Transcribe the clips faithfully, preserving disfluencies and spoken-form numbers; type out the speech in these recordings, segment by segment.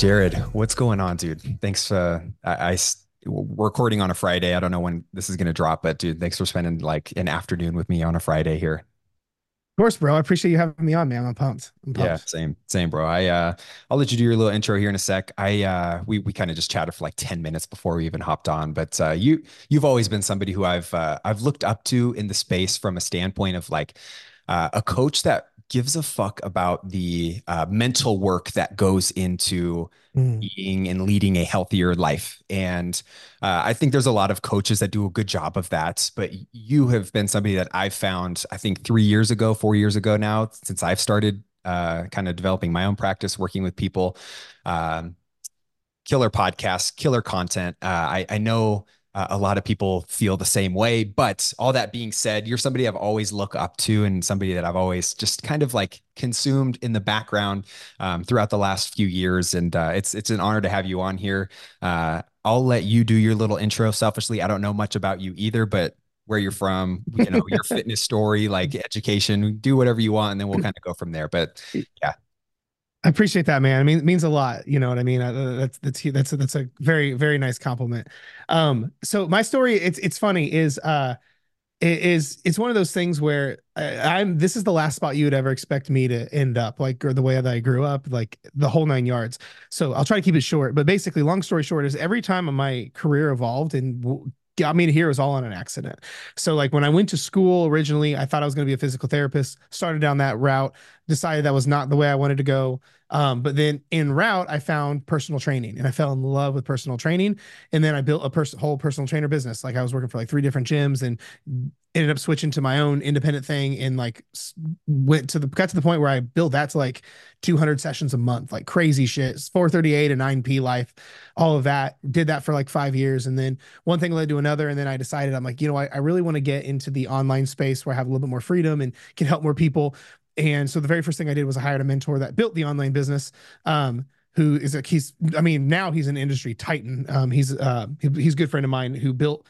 Jared, what's going on, dude? Thanks. Uh, I, I we're recording on a Friday. I don't know when this is going to drop, but dude, thanks for spending like an afternoon with me on a Friday here. Of course, bro. I appreciate you having me on, man. I'm pumped. I'm pumped. Yeah, same, same, bro. I, uh, I'll let you do your little intro here in a sec. I, uh, we, we kind of just chatted for like ten minutes before we even hopped on, but, uh, you, you've always been somebody who I've, uh, I've looked up to in the space from a standpoint of like, uh, a coach that gives a fuck about the, uh, mental work that goes into mm. eating and leading a healthier life. And, uh, I think there's a lot of coaches that do a good job of that, but you have been somebody that I've found, I think three years ago, four years ago now, since I've started, uh, kind of developing my own practice, working with people, um, killer podcasts, killer content. Uh, I, I know Uh, a lot of people feel the same way, but all that being said, you're somebody I've always looked up to and somebody that I've always just kind of like consumed in the background um, throughout the last few years. And uh, it's, it's an honor to have you on here. Uh, I'll let you do your little intro selfishly. I don't know much about you either, but where you're from, you know, your fitness story, like education, do whatever you want. And then we'll kind of go from there, but yeah. I appreciate that, man. I mean, it means a lot. You know what I mean? Uh, that's, that's, that's, that's a very, very nice compliment. Um, so my story, it's, it's funny is, uh, it is, it's one of those things where I, I'm, this is the last spot you would ever expect me to end up, like, or the way that I grew up, like the whole nine yards. So I'll try to keep it short, but basically long story short is every time my career evolved and got me to here was all on an accident. So like when I went to school originally, I thought I was going to be a physical therapist, started down that route, decided that was not the way I wanted to go. Um, but then en route, I found personal training and I fell in love with personal training. And then I built a pers- whole personal trainer business. Like I was working for like three different gyms and ended up switching to my own independent thing. And like went to the, got to the point where I built that to like two hundred sessions a month, like crazy shit. It's four thirty-eight and nine P life, all of that. Did that for like five years. And then one thing led to another. And then I decided, I'm like, you know, I, I really want to get into the online space where I have a little bit more freedom and can help more people. And so the very first thing I did was I hired a mentor that built the online business, um, who is a, he's, I mean, now he's an industry titan. Um, he's, uh, he, he's a good friend of mine who built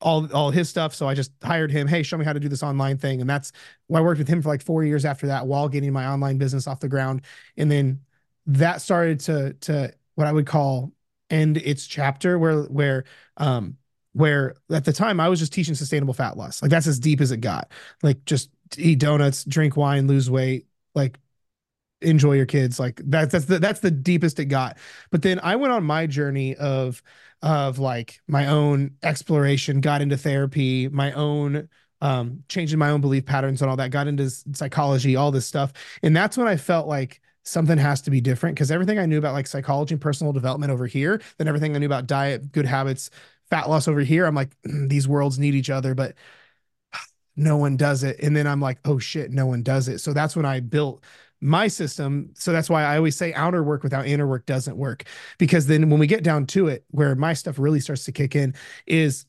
all, all his stuff. So I just hired him. Hey, show me how to do this online thing. And that's why I worked with him for like four years after that while getting my online business off the ground. And then that started to, to what I would call end its chapter where, where, um, where at the time I was just teaching sustainable fat loss. Like that's as deep as it got, like just eat donuts, drink wine, lose weight, like enjoy your kids. Like that's, that's the, that's the deepest it got. But then I went on my journey of, of like my own exploration, got into therapy, my own, um, changing my own belief patterns and all that, got into psychology, all this stuff. And that's when I felt like something has to be different because everything I knew about like psychology and personal development over here, then everything I knew about diet, good habits, fat loss over here. I'm like, these worlds need each other, but no one does it. And then I'm like, oh shit, no one does it. So that's when I built my system. So that's why I always say outer work without inner work doesn't work. Because then when we get down to it, where my stuff really starts to kick in is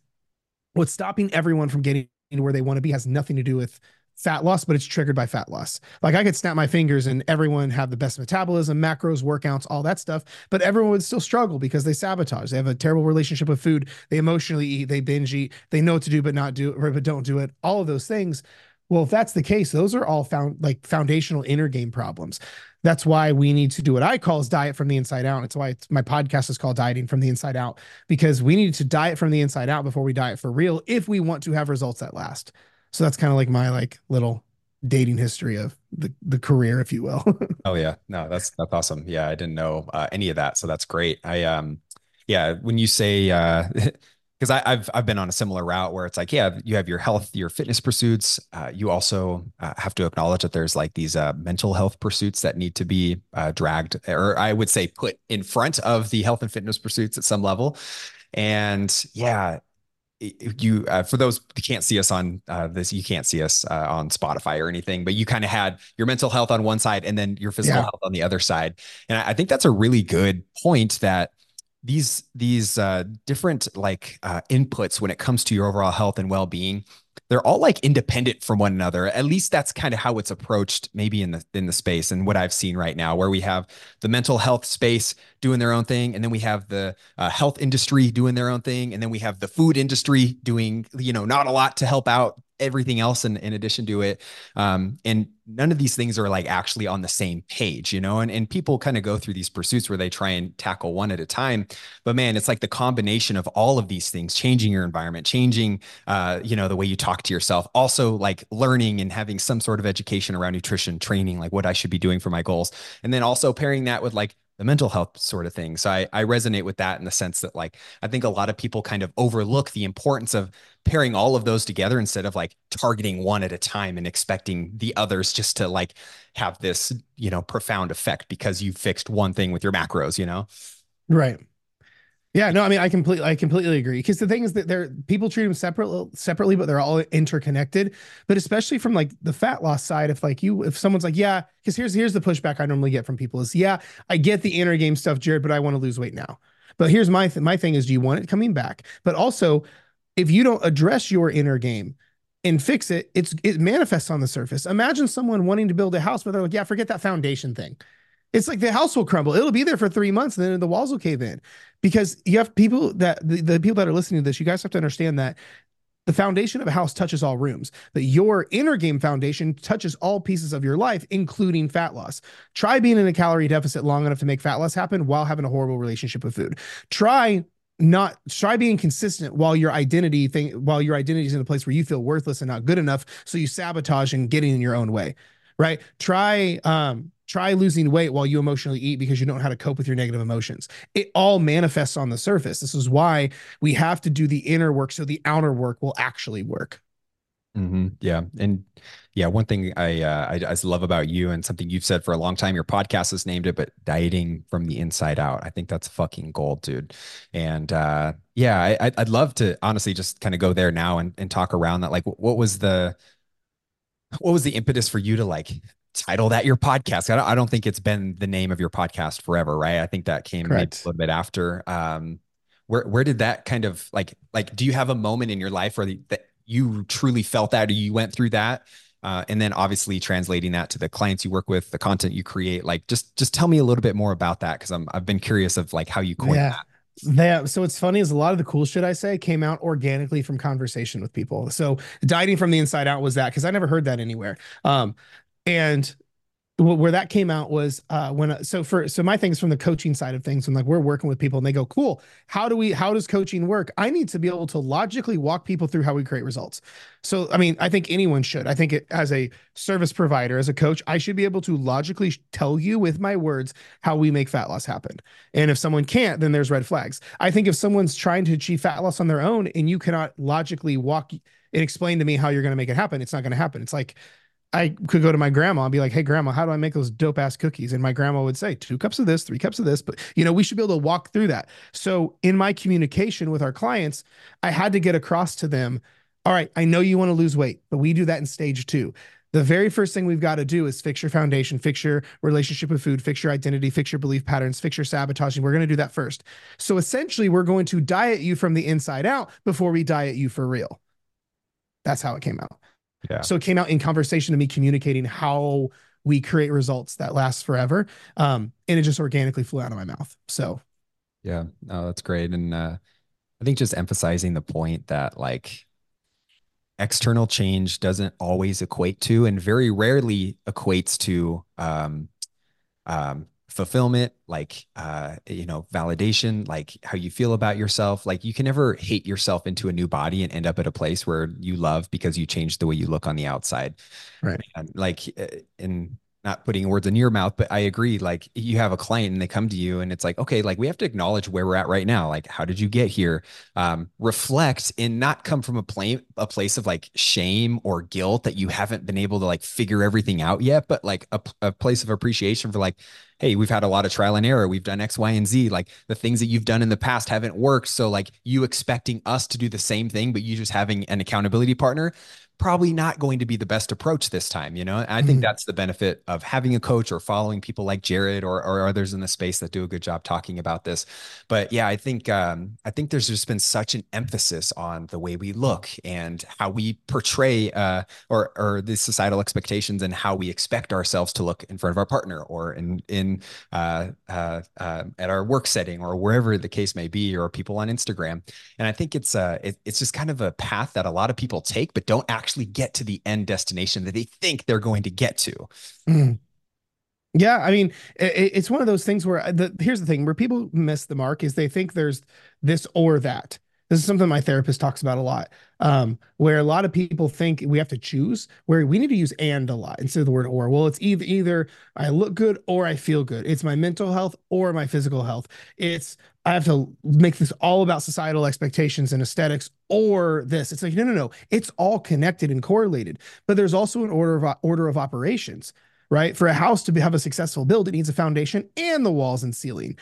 what's stopping everyone from getting to where they want to be has nothing to do with fat loss, but it's triggered by fat loss. Like I could snap my fingers and everyone have the best metabolism, macros, workouts, all that stuff, but everyone would still struggle because they sabotage. They have a terrible relationship with food. They emotionally eat, they binge eat, they know what to do, but not do, or but don't do it. All of those things. Well, if that's the case, those are all found like foundational inner game problems. That's why we need to do what I call is diet from the inside out. It's why it's, my podcast is called Dieting from the Inside Out, because we need to diet from the inside out before we diet for real, if we want to have results that last. So that's kind of like my like little dating history of the, the career, if you will. Oh yeah, no, that's, that's awesome. Yeah. I didn't know uh, any of that. So that's great. I, um, yeah, when you say, uh, cause I, I've, I've been on a similar route where it's like, yeah, you have your health, your fitness pursuits. Uh, you also uh, have to acknowledge that there's like these uh, mental health pursuits that need to be uh, dragged, or I would say put in front of the health and fitness pursuits at some level. And yeah, you, uh, for those who can't see us on uh, this, you can't see us uh, on Spotify or anything, but you kind of had your mental health on one side and then your physical yeah. health on the other side. And I, I think that's a really good point that these, these uh, different like uh, inputs when it comes to your overall health and well-being, they're all like independent from one another. At least that's kind of how it's approached maybe in the, in the space and what I've seen right now, where we have the mental health space doing their own thing. And then we have the uh, health industry doing their own thing. And then we have the food industry doing, you know, not a lot to help out everything else in, in addition to it. Um, and none of these things are like actually on the same page, you know, and, and people kind of go through these pursuits where they try and tackle one at a time, but man, it's like the combination of all of these things, changing your environment, changing, uh, you know, the way you talk to yourself, also like learning and having some sort of education around nutrition training, like what I should be doing for my goals. And then also pairing that with like the mental health sort of thing. So I, I resonate with that in the sense that like, I think a lot of people kind of overlook the importance of pairing all of those together instead of like targeting one at a time and expecting the others just to like have this, you know, profound effect because you fixed one thing with your macros, you know? Right. Yeah, no, I mean, I completely, I completely agree. Because the thing is that they're people treat them separate, separately, but they're all interconnected. But especially from like the fat loss side, if like you, if someone's like, yeah, because here's here's the pushback I normally get from people is, yeah, I get the inner game stuff, Jared, but I want to lose weight now. But here's my th my thing is, do you want it coming back? But also, if you don't address your inner game and fix it, it's it manifests on the surface. Imagine someone wanting to build a house, but they're like, yeah, forget that foundation thing. It's like the house will crumble. It'll be there for three months and then the walls will cave in because you have people that the, the people that are listening to this, you guys have to understand that the foundation of a house touches all rooms, that your inner game foundation touches all pieces of your life, including fat loss. Try being in a calorie deficit long enough to make fat loss happen while having a horrible relationship with food. Try not try being consistent while your identity thing, while your identity is in a place where you feel worthless and not good enough. So you sabotage and getting in your own way, right? Try, um, Try losing weight while you emotionally eat because you don't know how to cope with your negative emotions. It all manifests on the surface. This is why we have to do the inner work so the outer work will actually work. Mm-hmm. Yeah. And yeah, one thing I, uh, I, I love about you and something you've said for a long time, your podcast has named it, but dieting from the inside out. I think that's fucking gold, dude. And uh, yeah, I, I'd love to honestly just kind of go there now and, and talk around that. Like, what was the, what was the impetus for you to like, title that your podcast? I don't, I don't think it's been the name of your podcast forever, right? I think that came maybe a little bit after. Um, where where did that kind of like like do you have a moment in your life where the, that you truly felt that, or you went through that? Uh, and then obviously translating that to the clients you work with, the content you create. Like just just tell me a little bit more about that because I'm I've been curious of like how you coined yeah. that. Yeah, so what's funny is a lot of the cool shit I say came out organically from conversation with people. So dieting from the inside out was that because I never heard that anywhere. Um, And where that came out was uh, when, so for, so my thing's from the coaching side of things. And like, we're working with people and they go, cool, how do we, how does coaching work? I need to be able to logically walk people through how we create results. So, I mean, I think anyone should, I think it, as a service provider, as a coach, I should be able to logically tell you with my words how we make fat loss happen. And if someone can't, then there's red flags. I think if someone's trying to achieve fat loss on their own and you cannot logically walk and explain to me how you're going to make it happen, it's not going to happen. It's like, I could go to my grandma and be like, hey, grandma, how do I make those dope ass cookies? And my grandma would say two cups of this, three cups of this. But, you know, we should be able to walk through that. So in my communication with our clients, I had to get across to them. All right, I know you want to lose weight, but we do that in stage two. The very first thing we've got to do is fix your foundation, fix your relationship with food, fix your identity, fix your belief patterns, fix your sabotaging. We're going to do that first. So essentially, we're going to diet you from the inside out before we diet you for real. That's how it came out. Yeah. So it came out in conversation to me communicating how we create results that last forever. Um, and it just organically flew out of my mouth. So, yeah, no, that's great. And, uh, I think just emphasizing the point that like external change doesn't always equate to, and very rarely equates to, um, um, fulfillment, like, uh, you know, validation, like how you feel about yourself. Like you can never hate yourself into a new body and end up at a place where you love because you changed the way you look on the outside. Right. And like, and not putting words in your mouth, but I agree. Like you have a client and they come to you and it's like, okay, like we have to acknowledge where we're at right now. Like, how did you get here? Um, reflect and not come from a place, a place of like shame or guilt that you haven't been able to like figure everything out yet, but like a, a place of appreciation for like, hey, we've had a lot of trial and error. We've done X, Y, and Z. Like the things that you've done in the past haven't worked. So like you expecting us to do the same thing, but you just having an accountability partner, probably not going to be the best approach this time. You know, and I think mm-hmm. that's the benefit of having a coach or following people like Jared or, or others in the space that do a good job talking about this. But yeah, I think, um, I think there's just been such an emphasis on the way we look and how we portray, uh, or, or the societal expectations and how we expect ourselves to look in front of our partner or in, in, uh, uh, uh at our work setting or wherever the case may be, or people on Instagram. And I think it's, uh, it, it's just kind of a path that a lot of people take, but don't actually actually get to the end destination that they think they're going to get to. Mm. Yeah. I mean, it, it's one of those things where the, here's the thing where people miss the mark is they think there's this or that. This is something my therapist talks about a lot, um, where a lot of people think we have to choose, where we need to use and a lot instead of the word or. Well, it's either either I look good or I feel good. It's my mental health or my physical health. It's I have to make this all about societal expectations and aesthetics or this. It's like, no, no, no. It's all connected and correlated. But there's also an order of order of operations, right? For a house to be, have a successful build, it needs a foundation and the walls and ceiling.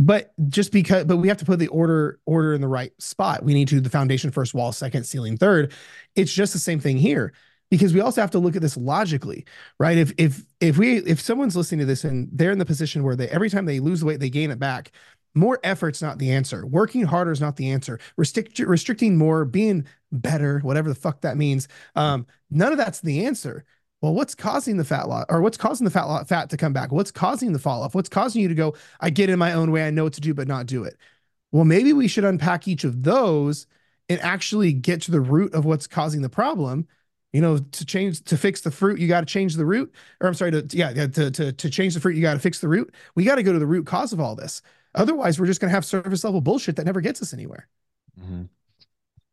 But just because, but we have to put the order order in the right spot. We need to do the foundation first, wall second, ceiling third. It's just the same thing here, because we also have to look at this logically, right? If if if we if someone's listening to this and they're in the position where they every time they lose the weight they gain it back, more effort's not the answer. Working harder is not the answer. Restrict restricting more, being better, whatever the fuck that means, um, none of that's the answer. Well, what's causing the fat loss, or what's causing the fat lot fat to come back? What's causing the fall off? What's causing you to go, I get in my own way, I know what to do, but not do it? Well, maybe we should unpack each of those and actually get to the root of what's causing the problem. You know, to change, to fix the fruit, you got to change the root, or I'm sorry, to, yeah, to, to, to change the fruit, you got to fix the root. We got to go to the root cause of all this. Otherwise, we're just going to have surface level bullshit that never gets us anywhere. Mm-hmm.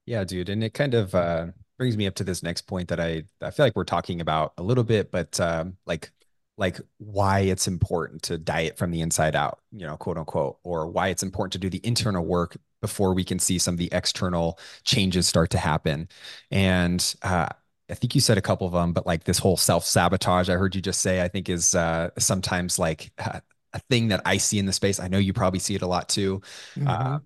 Yeah, dude. And it kind of, uh, brings me up to this next point that I, I feel like we're talking about a little bit, but um, like, like why it's important to diet from the inside out, you know, quote unquote, or why it's important to do the internal work before we can see some of the external changes start to happen. And uh, I think you said a couple of them, but like this whole self-sabotage I heard you just say, I think is uh, sometimes like uh, a thing that I see in the space. I know you probably see it a lot too. Mm-hmm. uh,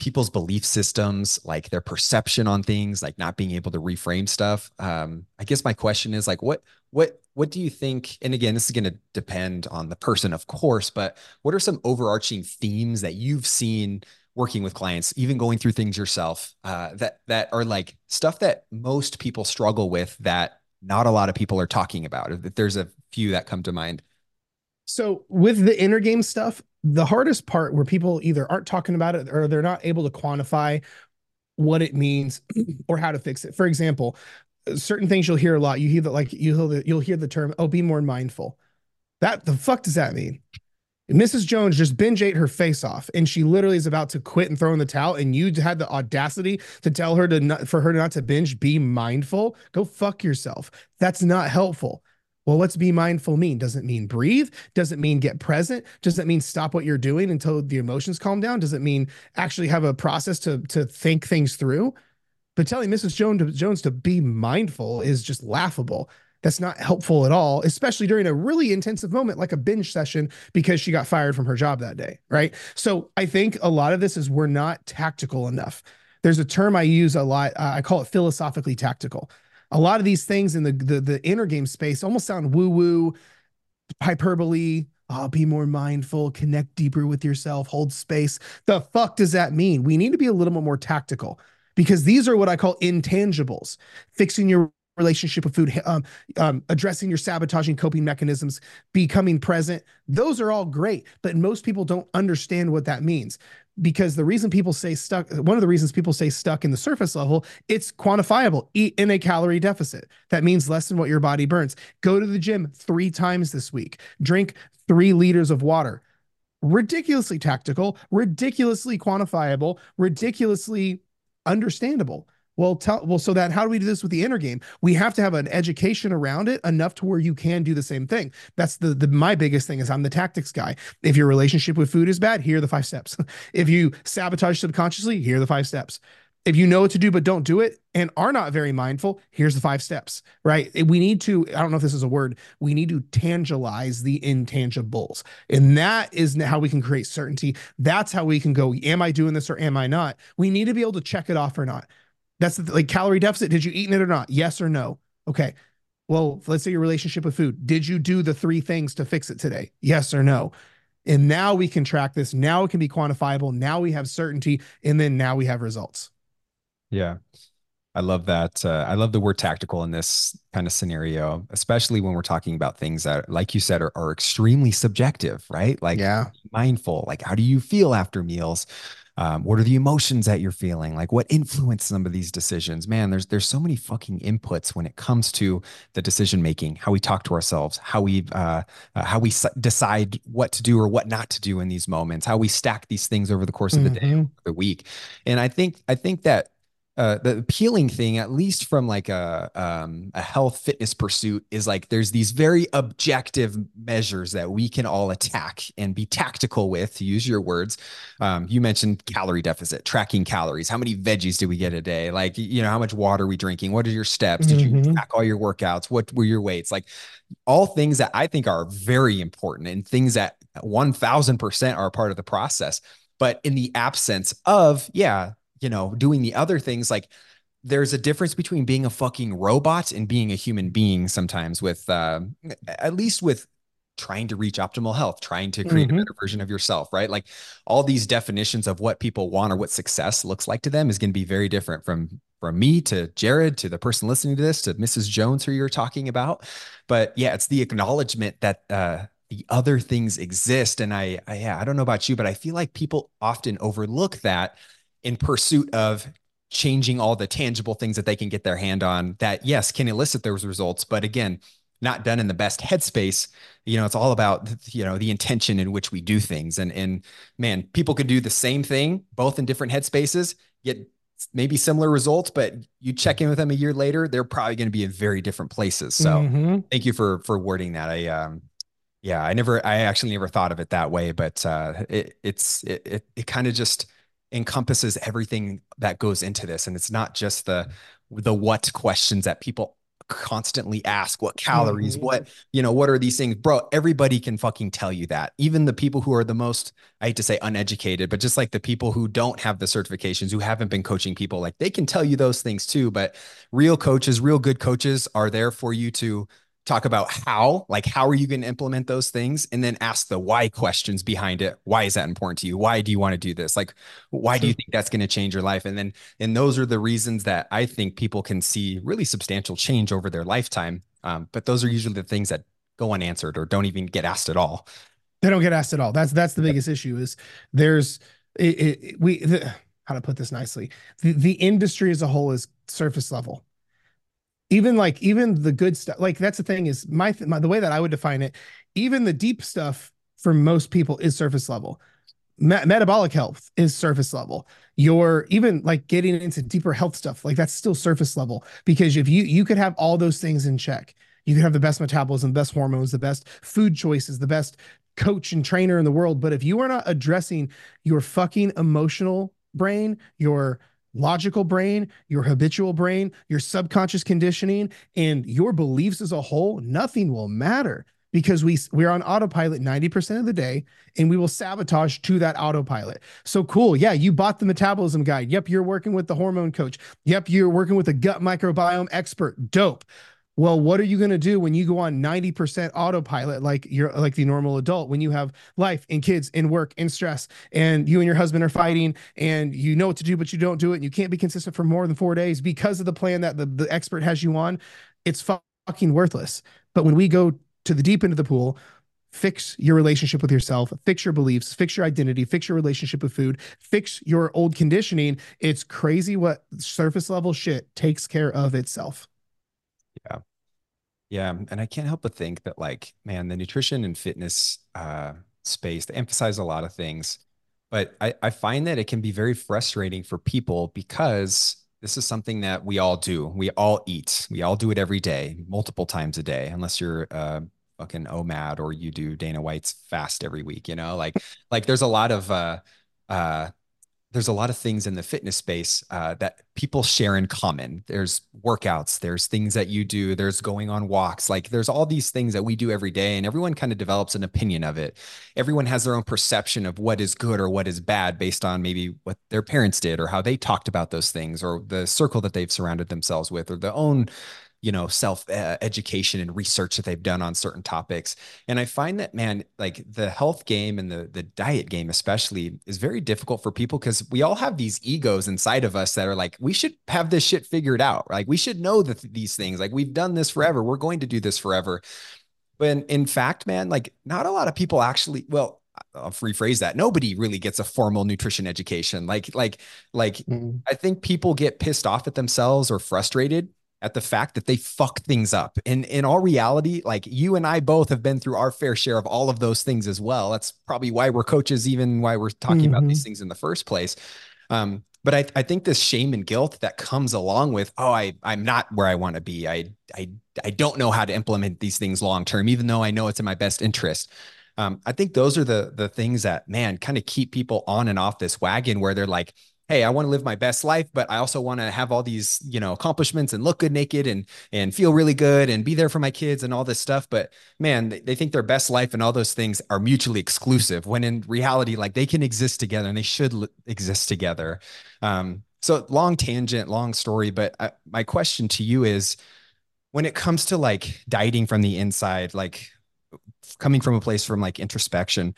people's belief systems, like their perception on things, like not being able to reframe stuff. Um, I guess my question is like, what, what, what do you think? And again, this is going to depend on the person, of course, but what are some overarching themes that you've seen working with clients, even going through things yourself, uh, that, that are like stuff that most people struggle with that not a lot of people are talking about, or that there's a few that come to mind? So with the inner game stuff, the hardest part where people either aren't talking about it or they're not able to quantify what it means or how to fix it. For example, certain things you'll hear a lot. You hear that, like you hear the, you'll hear the term, oh, be more mindful. That the fuck does that mean? Missus Jones just binge ate her face off and she literally is about to quit and throw in the towel. And you had the audacity to tell her to not, for her not to binge, be mindful. Go fuck yourself. That's not helpful. Well, what's be mindful mean? Does it mean breathe? Does it mean get present? Does it mean stop what you're doing until the emotions calm down? Does it mean actually have a process to, to think things through? But telling Missus Jones to, Jones to be mindful is just laughable. That's not helpful at all, especially during a really intensive moment like a binge session because she got fired from her job that day, right? So I think a lot of this is we're not tactical enough. There's a term I use a lot. Uh, I call it philosophically tactical. A lot of these things in the, the, the inner game space almost sound woo-woo, hyperbole, oh, be more mindful, connect deeper with yourself, hold space. The fuck does that mean? We need to be a little bit more tactical because these are what I call intangibles. Fixing your relationship with food, um, um, addressing your sabotaging coping mechanisms, becoming present. Those are all great, but most people don't understand what that means. Because the reason people say stuck, one of the reasons people say stuck in the surface level, it's quantifiable. Eat in a calorie deficit. That means less than what your body burns. Go to the gym three times this week. Drink three liters of water. Ridiculously tactical, ridiculously quantifiable, ridiculously understandable. Well, tell, well, so that how do we do this with the inner game? We have to have an education around it enough to where you can do the same thing. That's the, the my biggest thing is I'm the tactics guy. If your relationship with food is bad, here are the five steps. If you sabotage subconsciously, here are the five steps. If you know what to do but don't do it and are not very mindful, here's the five steps, right? We need to, I don't know if this is a word, we need to tangelize the intangibles. And that is how we can create certainty. That's how we can go, am I doing this or am I not? We need to be able to check it off or not. That's the, like calorie deficit. Did you eat it or not? Yes or no? Okay. Well, let's say your relationship with food. Did you do the three things to fix it today? Yes or no? And now we can track this. Now it can be quantifiable. Now we have certainty. And then now we have results. Yeah. I love that. Uh, I love the word tactical in this kind of scenario, especially when we're talking about things that, like you said, are, are extremely subjective, right? Like yeah. Mindful, like how do you feel after meals? Um, what are the emotions that you're feeling? Like, what influenced some of these decisions? Man, there's there's so many fucking inputs when it comes to the decision making, how we talk to ourselves, how we uh, uh, how we decide what to do or what not to do in these moments, how we stack these things over the course of the mm-hmm. day, the week. And I think I think that. Uh, the appealing thing, at least from like a, um, a health fitness pursuit, is like, there's these very objective measures that we can all attack and be tactical with, to use your words. Um, you mentioned calorie deficit, tracking calories. How many veggies do we get a day? Like, you know, how much water are we drinking? What are your steps? Did mm-hmm. you track all your workouts? What were your weights? Like, all things that I think are very important and things that one thousand percent are part of the process, but in the absence of, yeah, you know, doing the other things. Like, there's a difference between being a fucking robot and being a human being sometimes, with, uh, at least with trying to reach optimal health, trying to create mm-hmm. a better version of yourself, right? Like, all these definitions of what people want or what success looks like to them is going to be very different from, from me to Jared, to the person listening to this, to Missus Jones, who you're talking about. But yeah, it's the acknowledgement that, uh, the other things exist. And I, I, yeah, I don't know about you, but I feel like people often overlook that in pursuit of changing all the tangible things that they can get their hand on that, yes, can elicit those results, but again, not done in the best headspace. You know, it's all about, you know, the intention in which we do things. And, and man, people can do the same thing, both in different headspaces, yet maybe similar results, but you check in with them a year later, they're probably going to be in very different places. So mm-hmm. thank you for, for wording that. I, um, yeah, I never, I actually never thought of it that way, but, uh, it, it's, it, it, it kind of just encompasses everything that goes into this. And it's not just the, the what questions that people constantly ask, what calories, mm-hmm. what, you know, what are these things, bro? Everybody can fucking tell you that. Even the people who are the most, I hate to say uneducated, but just like the people who don't have the certifications, who haven't been coaching people, like they can tell you those things too. But real coaches, real good coaches are there for you to talk about how, like, how are you going to implement those things? And then ask the why questions behind it. Why is that important to you? Why do you want to do this? Like, why do you think that's going to change your life? And then, and those are the reasons that I think people can see really substantial change over their lifetime. Um, but those are usually the things that go unanswered or don't even get asked at all. They don't get asked at all. That's, that's the biggest issue is there's it, it, we, the, how to put this nicely. The, the industry as a whole is surface level. Even like, even the good stuff, like that's the thing is my, th my, the way that I would define it, even the deep stuff for most people is surface level. Me metabolic health is surface level. Your even like getting into deeper health stuff, like that's still surface level, because if you, you could have all those things in check, you could have the best metabolism, the best hormones, the best food choices, the best coach and trainer in the world. But if you are not addressing your fucking emotional brain, your logical brain, your habitual brain, your subconscious conditioning, and your beliefs as a whole, nothing will matter, because we, we're on autopilot ninety percent of the day, and we will sabotage to that autopilot. So cool. Yeah. You bought the metabolism guide. Yep. You're working with the hormone coach. Yep. You're working with a gut microbiome expert. Dope. Well, what are you going to do when you go on ninety percent autopilot? Like you're like the normal adult, when you have life and kids and work and stress, and you and your husband are fighting, and you know what to do, but you don't do it. And you can't be consistent for more than four days because of the plan that the, the expert has you on. It's fucking worthless. But when we go to the deep end of the pool, fix your relationship with yourself, fix your beliefs, fix your identity, fix your relationship with food, fix your old conditioning. It's crazy what surface level shit takes care of itself. Yeah. Yeah. And I can't help but think that, like, man, the nutrition and fitness uh, space, they emphasize a lot of things, but I, I find that it can be very frustrating for people, because this is something that we all do. We all eat. We all do it every day, multiple times a day, unless you're uh, fucking O M A D or you do Dana White's fast every week, you know, like, like there's a lot of, uh, uh, there's a lot of things in the fitness space uh, that people share in common. There's workouts, there's things that you do, there's going on walks. Like there's all these things that we do every day, and everyone kind of develops an opinion of it. Everyone has their own perception of what is good or what is bad based on maybe what their parents did or how they talked about those things, or the circle that they've surrounded themselves with, or their own, you know, self uh, education and research that they've done on certain topics. And I find that, man, like the health game and the, the diet game, especially, is very difficult for people, because we all have these egos inside of us that are like, we should have this shit figured out. Like we should know the th these things. Like we've done this forever. We're going to do this forever. But in, in fact, man, like not a lot of people actually, well, I'll rephrase that. Nobody really gets a formal nutrition education. Like, like, like mm-hmm. I think people get pissed off at themselves or frustrated at the fact that they fuck things up. And in all reality, like you and I both have been through our fair share of all of those things as well. That's probably why we're coaches, even why we're talking mm-hmm. about these things in the first place. Um, but I, I think this shame and guilt that comes along with, oh, I, I'm not where I want to be. I, I, I don't know how to implement these things long-term, even though I know it's in my best interest. Um, I think those are the, the things that, man, kind of keep people on and off this wagon where they're like, hey, I want to live my best life, but I also want to have all these, you know, accomplishments and look good naked and, and feel really good and be there for my kids and all this stuff. But man, they, they think their best life and all those things are mutually exclusive when in reality, like they can exist together and they should l- exist together. Um, so long tangent, long story. But I, my question to you is when it comes to like dieting from the inside, like coming from a place from like introspection,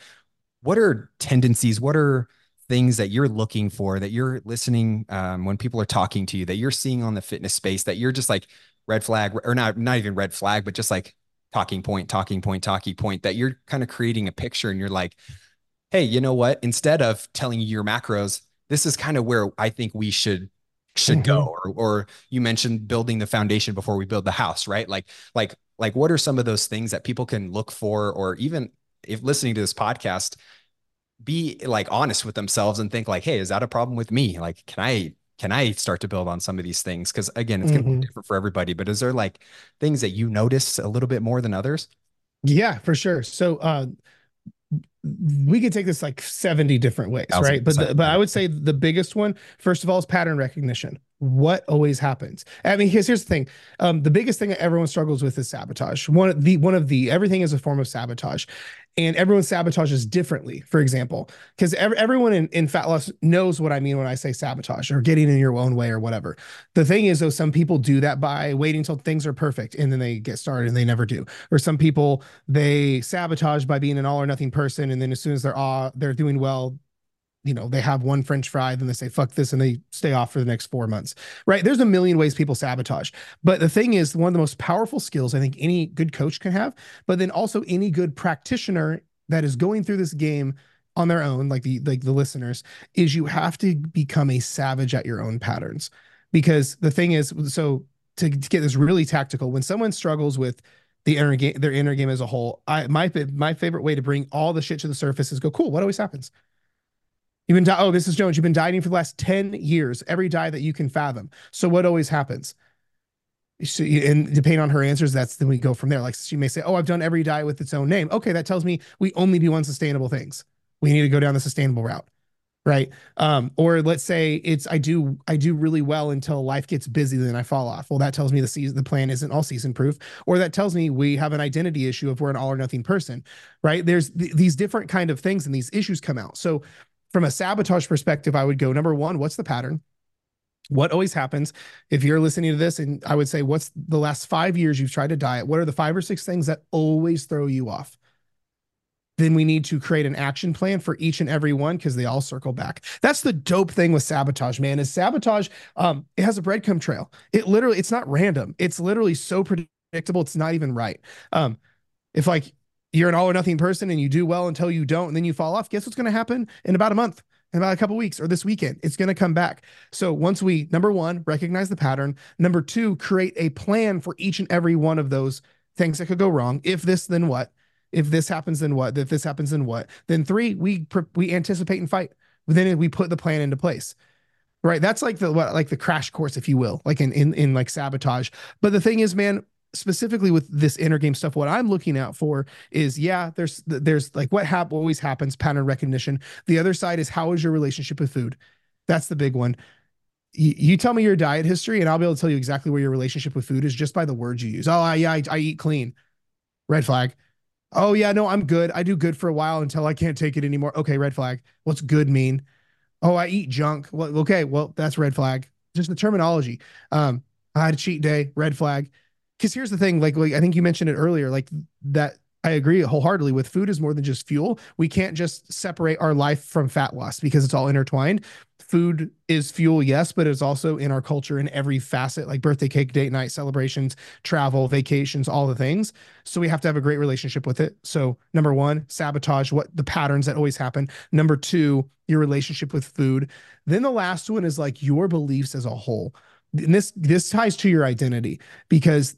what are tendencies? What are things that you're looking for, that you're listening um, when people are talking to you, that you're seeing on the fitness space, that you're just like red flag or not, not even red flag, but just like talking point, talking point, talking point, that you're kind of creating a picture and you're like, hey, you know what, instead of telling you your macros, this is kind of where I think we should, should mm-hmm. go. Or, or you mentioned building the foundation before we build the house, right? Like, like, like what are some of those things that people can look for, or even if listening to this podcast, be like honest with themselves and think like, hey, is that a problem with me? Like, can I, can I start to build on some of these things? Cause again, it's mm-hmm. going to be different for everybody, but is there like things that you notice a little bit more than others? Yeah, for sure. So, uh, we could take this like seventy different ways, Thousand right? But, the, but I would say the biggest one, first of all, is pattern recognition. What always happens? I mean, here's, here's the thing. Um, the biggest thing that everyone struggles with is sabotage. One of the, one of the, everything is a form of sabotage, and everyone sabotages differently. For example, because every, everyone in, in fat loss knows what I mean when I say sabotage or getting in your own way or whatever. The thing is though, some people do that by waiting until things are perfect and then they get started and they never do. Or some people, they sabotage by being an all or nothing person. And then as soon as they're, uh, they're doing well, you know, they have one French fry, then they say, fuck this, and they stay off for the next four months, right? There's a million ways people sabotage. But the thing is, one of the most powerful skills I think any good coach can have, but then also any good practitioner that is going through this game on their own, like the, like the listeners, is you have to become a savage at your own patterns. Because the thing is, so to, to get this really tactical, when someone struggles with the inner game, their inner game as a whole, I my my favorite way to bring all the shit to the surface is go, cool, what always happens? You've been, di- oh, this is Jones. You've been dieting for the last ten years, every diet that you can fathom. So what always happens? She, and depending on her answers, that's then we go from there. Like she may say, oh, I've done every diet with its own name. Okay, that tells me we only do unsustainable things. We need to go down the sustainable route, right? Um, or let's say it's, I do I do really well until life gets busy, then I fall off. Well, that tells me the season, the plan isn't all season proof. Or that tells me we have an identity issue if we're an all or nothing person, right? There's th- these different kind of things and these issues come out. So from a sabotage perspective, I would go, number one, what's the pattern? What always happens? If you're listening to this, and I would say, what's the last five years you've tried to diet? What are the five or six things that always throw you off? Then we need to create an action plan for each and every one, because they all circle back. That's the dope thing with sabotage, man, is sabotage, um, it has a breadcrumb trail. It literally, it's not random. It's literally so predictable, it's not even right. Um, if like, you're an all or nothing person and you do well until you don't, and then you fall off, guess what's going to happen in about a month, in about a couple of weeks, or this weekend? It's going to come back. So once we, number one, recognize the pattern. Number two, create a plan for each and every one of those things that could go wrong. If this, then what? If this happens, then what? If this happens, then what? Then three, we we anticipate and fight. Then we put the plan into place. Right? That's like the what, like the crash course, if you will, like in in in like sabotage. But the thing is, man, specifically with this inner game stuff, what I'm looking out for is, yeah, there's, there's like what hap- always happens, pattern recognition. The other side is, how is your relationship with food? That's the big one. Y- you tell me your diet history and I'll be able to tell you exactly where your relationship with food is just by the words you use. Oh, I, yeah, I, I eat clean. Red flag. Oh yeah, no, I'm good. I do good for a while until I can't take it anymore. Okay. Red flag. What's good mean? Oh, I eat junk. Well, okay. Well, that's red flag. Just the terminology. Um, I had a cheat day, red flag. Because here's the thing, like, like I think you mentioned it earlier, like that I agree wholeheartedly with. Food is more than just fuel. We can't just separate our life from fat loss because it's all intertwined. Food is fuel, yes, but it's also in our culture in every facet, like birthday cake, date night, celebrations, travel, vacations, all the things. So we have to have a great relationship with it. So number one, sabotage what the patterns that always happen. Number two, your relationship with food. Then the last one is like your beliefs as a whole. And this, this ties to your identity, because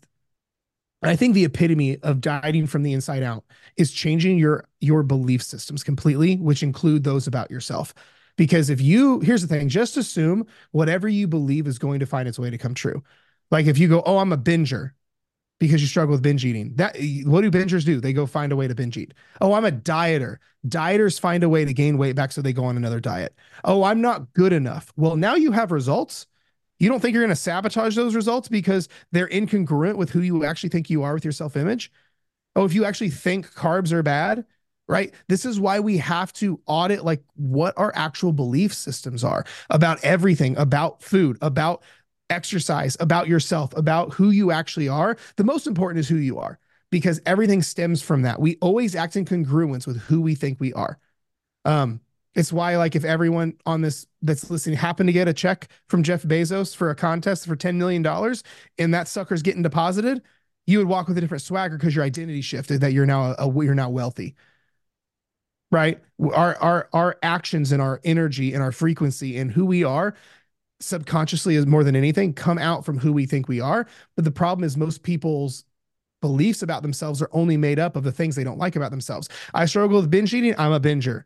I think the epitome of dieting from the inside out is changing your, your belief systems completely, which include those about yourself. Because if you, here's the thing, just assume whatever you believe is going to find its way to come true. Like if you go, oh, I'm a binger because you struggle with binge eating. That, what do bingers do? They go find a way to binge eat. Oh, I'm a dieter. Dieters find a way to gain weight back so they go on another diet. Oh, I'm not good enough. Well, now you have results. You don't think you're going to sabotage those results because they're incongruent with who you actually think you are with your self-image? Oh, if you actually think carbs are bad, right? This is why we have to audit like what our actual belief systems are about everything, about food, about exercise, about yourself, about who you actually are. The most important is who you are, because everything stems from that. We always act in congruence with who we think we are. Um, It's why, like, if everyone on this that's listening happened to get a check from Jeff Bezos for a contest for ten million dollars and that sucker's getting deposited, you would walk with a different swagger because your identity shifted, that you're now a, you're now wealthy, right? Our, our, our actions and our energy and our frequency and who we are subconsciously is more than anything come out from who we think we are. But the problem is most people's beliefs about themselves are only made up of the things they don't like about themselves. I struggle with binge eating. I'm a binger.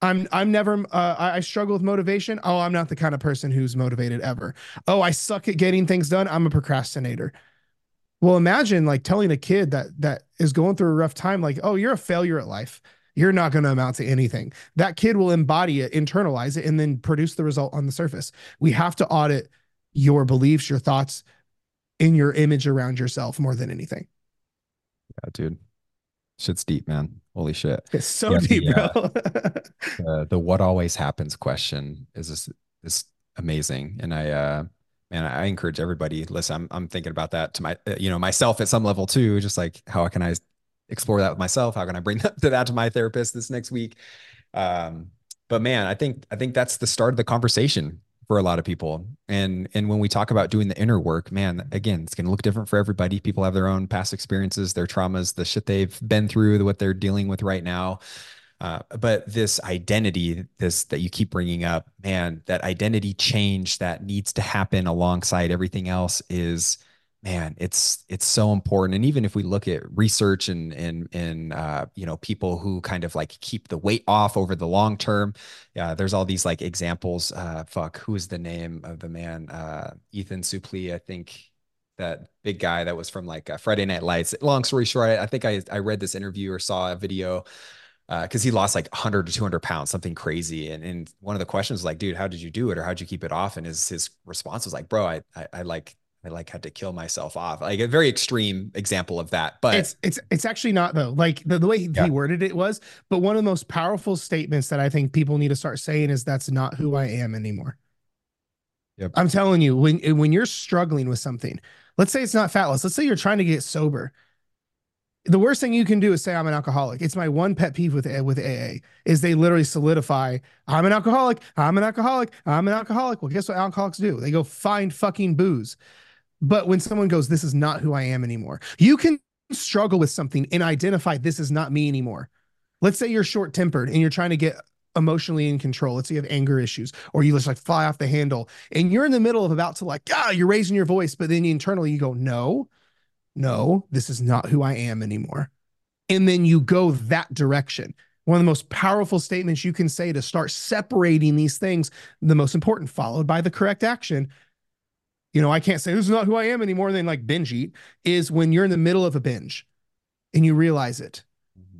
I'm, I'm never, uh, I struggle with motivation. Oh, I'm not the kind of person who's motivated ever. Oh, I suck at getting things done. I'm a procrastinator. Well, imagine like telling a kid that, that is going through a rough time, like, oh, you're a failure at life. You're not going to amount to anything. That kid will embody it, internalize it, and then produce the result on the surface. We have to audit your beliefs, your thoughts, and your image around yourself more than anything. Yeah, dude. Shit's deep, man. Holy shit. It's so yeah, deep, the, bro. uh, the, the what always happens question is this, is amazing. And I, uh, man, I encourage everybody, listen, I'm, I'm thinking about that to my, uh, you know, myself at some level too, just like, how can I explore that with myself? How can I bring that to, that to my therapist this next week? Um, but man, I think, I think that's the start of the conversation for a lot of people. And, and when we talk about doing the inner work, man, again, it's going to look different for everybody. People have their own past experiences, their traumas, the shit they've been through, what they're dealing with right now. Uh, but this identity, this, that you keep bringing up, man, that identity change that needs to happen alongside everything else is, man, it's, it's so important. And even if we look at research and, and, and, uh, you know, people who kind of like keep the weight off over the long term, yeah, there's all these like examples, uh, fuck, who is the name of the man, uh, Ethan Suplee, I think, that big guy that was from like uh, Friday Night Lights. Long story short, I, I think I, I read this interview or saw a video, uh, cause he lost like a hundred to two hundred pounds, something crazy. And, and one of the questions was like, dude, how did you do it? Or how'd you keep it off? And his, his response was like, bro, I, I, I like, I like had to kill myself off, like a very extreme example of that, but it's, it's, it's actually not though. Like the, the way he yeah. worded it was, but one of the most powerful statements that I think people need to start saying is that's not who I am anymore. Yep. I'm telling you, when, when you're struggling with something, let's say it's not fat loss. Let's say you're trying to get sober. The worst thing you can do is say, I'm an alcoholic. It's my one pet peeve with, with A A is they literally solidify, I'm an alcoholic. I'm an alcoholic. I'm an alcoholic. Well, guess what alcoholics do? They go find fucking booze. But when someone goes, this is not who I am anymore, you can struggle with something and identify this is not me anymore. Let's say you're short tempered and you're trying to get emotionally in control. Let's say you have anger issues or you just like fly off the handle and you're in the middle of about to like, ah, you're raising your voice. But then internally you go, no, no, this is not who I am anymore. And then you go that direction. One of the most powerful statements you can say to start separating these things, the most important, followed by the correct action. You know, I can't say this is not who I am anymore than like binge eat is when you're in the middle of a binge and you realize it.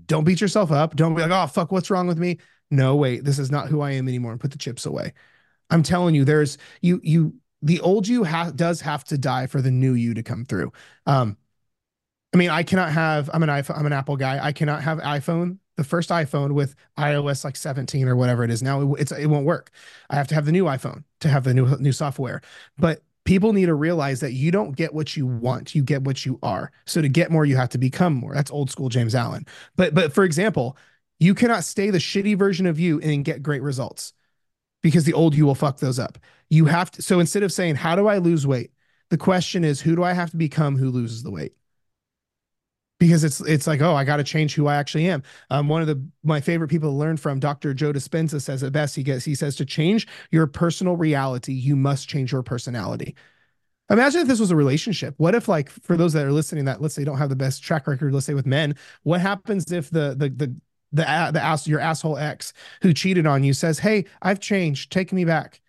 Don't beat yourself up. Don't be like, oh, fuck, what's wrong with me? No, wait, this is not who I am anymore, and put the chips away. I'm telling you, there's you, you, the old you ha does have to die for the new you to come through. Um, I mean, I cannot have, I'm an iPhone, I'm an Apple guy. I cannot have iPhone, the first iPhone with iOS like seventeen or whatever it is now. It, it's, it won't work. I have to have the new iPhone to have the new, new software. But People need to realize that you don't get what you want. You get what you are. So to get more, you have to become more. That's old school James Allen. But, but for example, you cannot stay the shitty version of you and get great results, because the old you will fuck those up. You have to. So instead of saying, how do I lose weight? The question is, who do I have to become who loses the weight? Because it's it's like, oh, I got to change who I actually am. Um, one of the my favorite people to learn from, Doctor Joe Dispenza, says it best. He gets he says to change your personal reality, you must change your personality. Imagine if this was a relationship. What if, like, for those that are listening, that let's say don't have the best track record, let's say with men, what happens if the the the the the ass your asshole ex who cheated on you says, "Hey, I've changed, take me back,"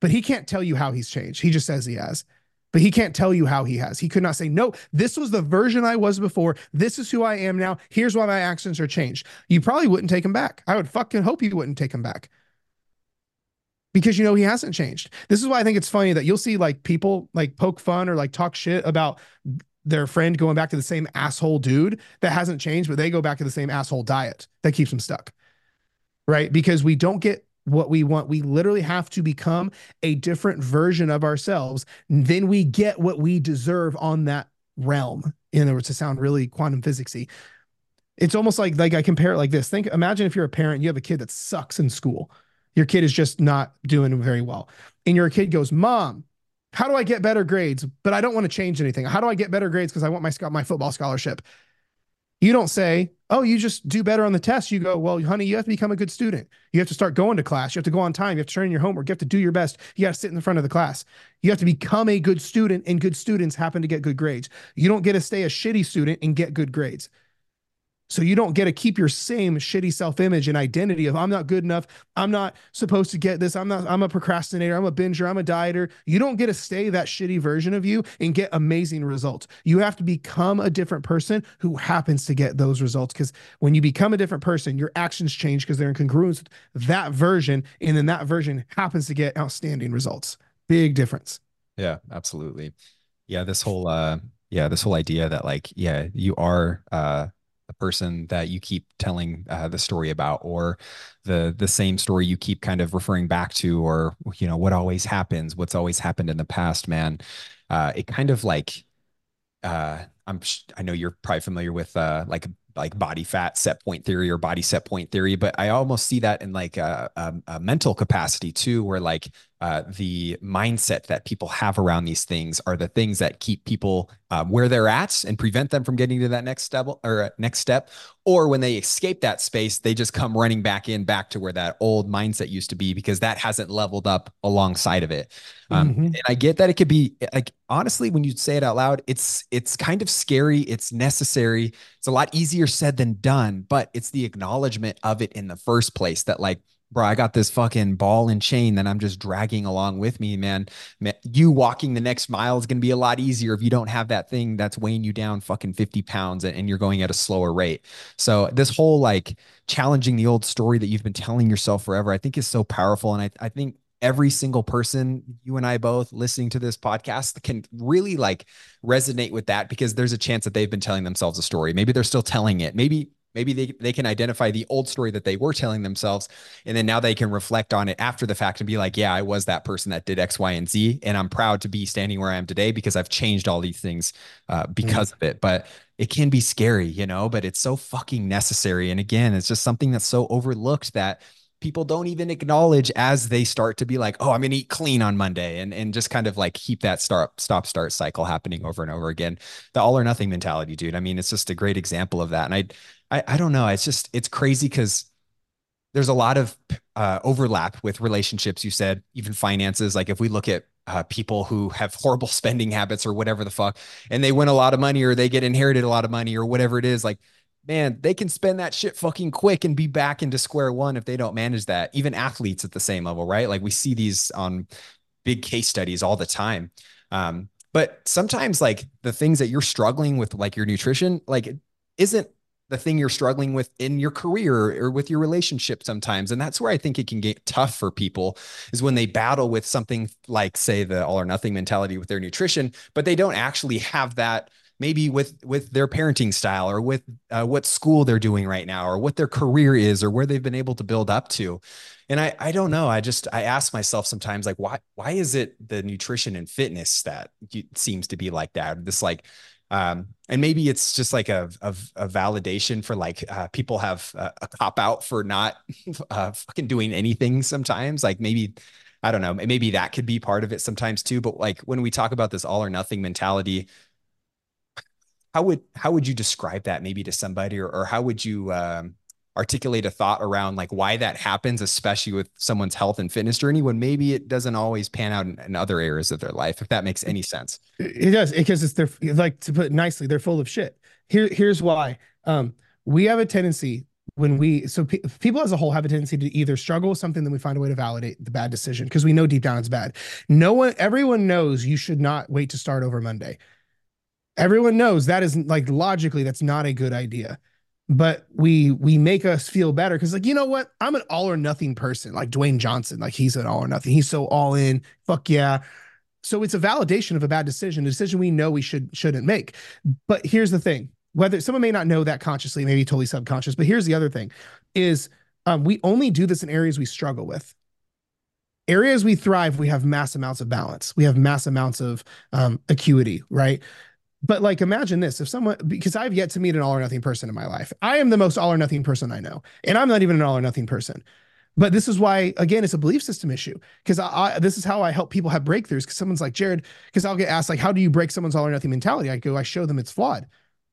but he can't tell you how he's changed. He just says he has. But he can't tell you how he has. He could not say, no, this was the version I was before. This is who I am now. Here's why my actions are changed. You probably wouldn't take him back. I would fucking hope you wouldn't take him back, because you know he hasn't changed. This is why I think it's funny that you'll see, like, people like poke fun or like talk shit about their friend going back to the same asshole dude that hasn't changed, but they go back to the same asshole diet that keeps them stuck, right? Because we don't get what we want. We literally have to become a different version of ourselves. Then we get what we deserve on that realm. In other words, to sound really quantum physicsy, it's almost like, like I compare it like this. Think, imagine if you're a parent, you have a kid that sucks in school. Your kid is just not doing very well. And your kid goes, "Mom, how do I get better grades? But I don't want to change anything. How do I get better grades? Because I want my, my football scholarship." You don't say, "Oh, you just do better on the test." You go, "Well, honey, you have to become a good student. You have to start going to class. You have to go on time. You have to turn in your homework. You have to do your best. You got to sit in the front of the class. You have to become a good student, and good students happen to get good grades. You don't get to stay a shitty student and get good grades." So you don't get to keep your same shitty self-image and identity of, "I'm not good enough. I'm not supposed to get this. I'm not, I'm a procrastinator. I'm a binger. I'm a dieter." You don't get to stay that shitty version of you and get amazing results. You have to become a different person who happens to get those results. Because when you become a different person, your actions change because they're in congruence with that version. And then that version happens to get outstanding results. Big difference. Yeah, absolutely. Yeah. This whole, uh, yeah, this whole idea that, like, yeah, you are, uh, the person that you keep telling uh, the story about, or the the same story you keep kind of referring back to, or, you know, what always happens, what's always happened in the past, man. Uh, it kind of like, uh, I'm, I know you're probably familiar with uh, like, like body fat set point theory or body set point theory, but I almost see that in like a, a, a mental capacity too, where like uh, the mindset that people have around these things are the things that keep people um, where they're at and prevent them from getting to that next step or next step. Or when they escape that space, they just come running back in, back to where that old mindset used to be, because that hasn't leveled up alongside of it. Um, mm-hmm. And I get that it could be like, honestly, when you say it out loud, it's, it's kind of scary. It's necessary. It's a lot easier said than done, but it's the acknowledgement of it in the first place that, like, bro, I got this fucking ball and chain that I'm just dragging along with me, man. man you walking the next mile is going to be a lot easier if you don't have that thing that's weighing you down fucking fifty pounds and, and you're going at a slower rate. So this whole like challenging the old story that you've been telling yourself forever, I think is so powerful. And I, I think every single person, you and I both, listening to this podcast can really like resonate with that, because there's a chance that they've been telling themselves a story. Maybe they're still telling it. Maybe Maybe they, they can identify the old story that they were telling themselves. And then now they can reflect on it after the fact and be like, yeah, I was that person that did X, Y, and Z. And I'm proud to be standing where I am today because I've changed all these things uh, because mm-hmm. of it. But it can be scary, you know, but it's so fucking necessary. And again, it's just something that's so overlooked that people don't even acknowledge as they start to be like, oh, I'm going to eat clean on Monday. And, and just kind of like keep that start, stop, start cycle happening over and over again. The all or nothing mentality, dude. I mean, it's just a great example of that. And I, I, I don't know. It's just, it's crazy because there's a lot of uh, overlap with relationships. You said even finances. Like if we look at uh, people who have horrible spending habits or whatever the fuck, and they win a lot of money or they get inherited a lot of money or whatever it is, like, man, they can spend that shit fucking quick and be back into square one if they don't manage that. Even athletes at the same level, right? Like we see these on big case studies all the time. Um, but sometimes like the things that you're struggling with, like your nutrition, like it isn't the thing you're struggling with in your career or with your relationship sometimes. And that's where I think it can get tough for people is when they battle with something like, say, the all or nothing mentality with their nutrition, but they don't actually have that maybe with with their parenting style, or with uh, what school they're doing right now, or what their career is, or where they've been able to build up to. And I I don't know. I just I ask myself sometimes, like, why why is it the nutrition and fitness that seems to be like that? This like. Um, and maybe it's just like a, a, a validation for like, uh, people have a, a cop out for not, uh, fucking doing anything sometimes. Like maybe, I don't know, maybe that could be part of it sometimes too. But like, when we talk about this all or nothing mentality, how would, how would you describe that maybe to somebody, or, or how would you, um, articulate a thought around like why that happens, especially with someone's health and fitness journey, when maybe it doesn't always pan out in, in other areas of their life, if that makes any sense. It does, because it's they're like, to put it nicely, they're full of shit. Here, here's why. Um, we have a tendency when we, so pe people as a whole have a tendency to either struggle with something, then we find a way to validate the bad decision, because we know deep down it's bad. No one, everyone knows you should not wait to start over Monday. Everyone knows that isn't, like, logically, that's not a good idea. But we we make us feel better because, like, you know what? I'm an all or nothing person, like Dwayne Johnson. Like, he's an all or nothing. He's so all in. Fuck yeah. So it's a validation of a bad decision, a decision we know we should, shouldn't make. But here's the thing. Whether someone may not know that consciously, maybe totally subconscious. But here's the other thing is um, we only do this in areas we struggle with. Areas we thrive, we have mass amounts of balance. We have mass amounts of um, acuity, right? But like, imagine this, if someone, because I've yet to meet an all or nothing person in my life. I am the most all or nothing person I know. And I'm not even an all or nothing person. But this is why, again, it's a belief system issue. Because I, I, this is how I help people have breakthroughs. Because someone's like, Jared, because I'll get asked, like, how do you break someone's all or nothing mentality? I go, I show them it's flawed.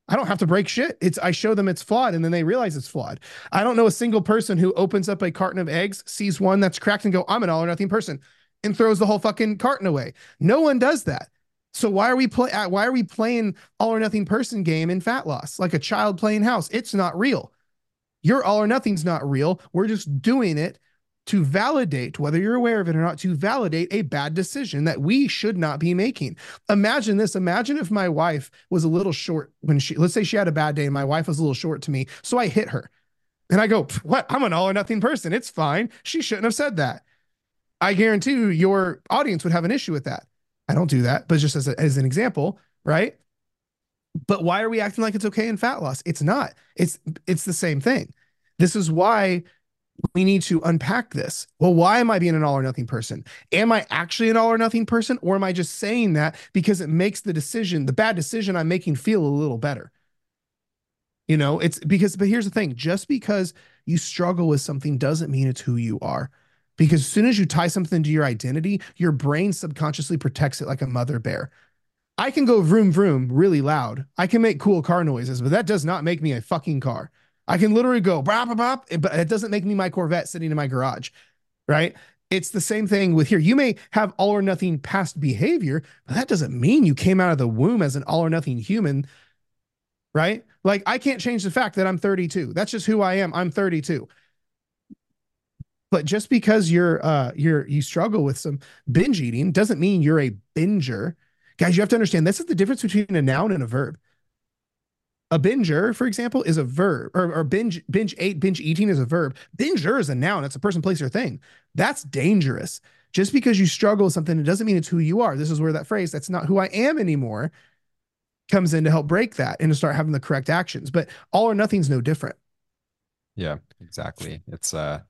I don't have to break shit. It's, I show them it's flawed, and then they realize it's flawed. I don't know a single person who opens up a carton of eggs, sees one that's cracked and go, I'm an all or nothing person, and throws the whole fucking carton away. No one does that. So why are we play? Why are we playing all or nothing person game in fat loss, like a child playing house? It's not real. Your all or nothing's not real. We're just doing it to validate, whether you're aware of it or not, to validate a bad decision that we should not be making. Imagine this. Imagine if my wife was a little short when she, let's say she had a bad day and my wife was a little short to me. So I hit her and I go, what? I'm an all or nothing person. It's fine. She shouldn't have said that. I guarantee you, your audience would have an issue with that. I don't do that, but just as, a, as an example, right? But why are we acting like it's okay in fat loss? It's not. It's it's the same thing. This is why we need to unpack this. Well, why am I being an all or nothing person? Am I actually an all or nothing person? Or am I just saying that because it makes the decision, the bad decision I'm making, feel a little better? You know, it's because, but here's the thing. Just because you struggle with something doesn't mean it's who you are. Because as soon as you tie something to your identity, your brain subconsciously protects it like a mother bear. I can go vroom, vroom really loud. I can make cool car noises, but that does not make me a fucking car. I can literally go, bop, bop, bop, but it doesn't make me my Corvette sitting in my garage, right? It's the same thing with here. You may have all or nothing past behavior, but that doesn't mean you came out of the womb as an all or nothing human, right? Like, I can't change the fact that I'm thirty-two. That's just who I am. I'm thirty-two. But just because you're uh you're you struggle with some binge eating doesn't mean you're a binger. Guys, you have to understand, this is the difference between a noun and a verb. A binger, for example, is a verb, or, or binge binge ate, binge eating is a verb. Binger is a noun. It's a person, place, or thing. That's dangerous. Just because you struggle with something, it doesn't mean it's who you are. This is where that phrase, that's not who I am anymore, comes in to help break that and to start having the correct actions. But all or nothing's no different. Yeah, exactly. It's uh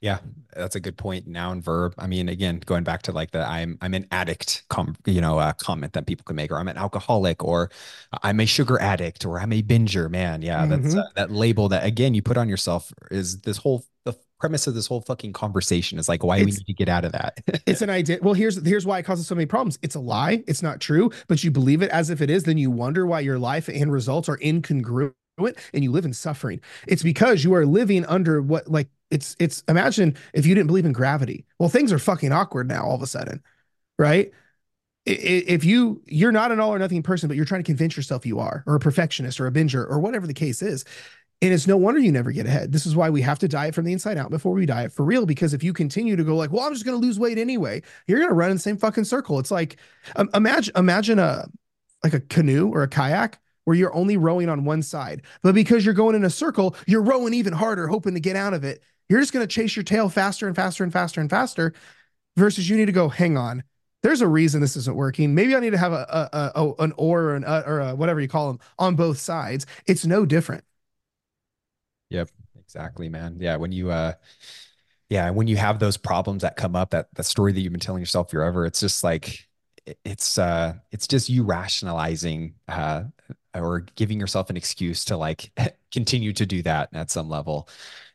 yeah, that's a good point. Noun, verb. I mean, again, going back to like the I'm I'm an addict, com, you know, uh, comment that people can make, or I'm an alcoholic, or I'm a sugar addict, or I'm a binger. Man, yeah, mm-hmm. that's uh, that label that, again, you put on yourself is this whole the premise of this whole fucking conversation is like why it's, we need to get out of that. It's an idea. Well, here's here's why it causes so many problems. It's a lie. It's not true, but you believe it as if it is. Then you wonder why your life and results are incongruent, and you live in suffering. It's because you are living under what like. It's, it's, imagine if you didn't believe in gravity. Well, things are fucking awkward now all of a sudden, right? If you, you're not an all or nothing person, but you're trying to convince yourself you are, or a perfectionist, or a binger, or whatever the case is. And it's no wonder you never get ahead. This is why we have to diet from the inside out before we diet for real. Because if you continue to go like, well, I'm just going to lose weight anyway, you're going to run in the same fucking circle. It's like, um, imagine, imagine a, like a canoe or a kayak, where you're only rowing on one side, but because you're going in a circle, you're rowing even harder, hoping to get out of it. You're just going to chase your tail faster and faster and faster and faster, versus you need to go, hang on, there's a reason this isn't working. Maybe I need to have a, a, a an or or, an, uh, or a, whatever you call them on both sides. It's no different. Yep, exactly, man. Yeah, when you uh, yeah, when you have those problems that come up, that that story that you've been telling yourself forever, it's just like it's uh, it's just you rationalizing uh, or giving yourself an excuse to like continue to do that at some level,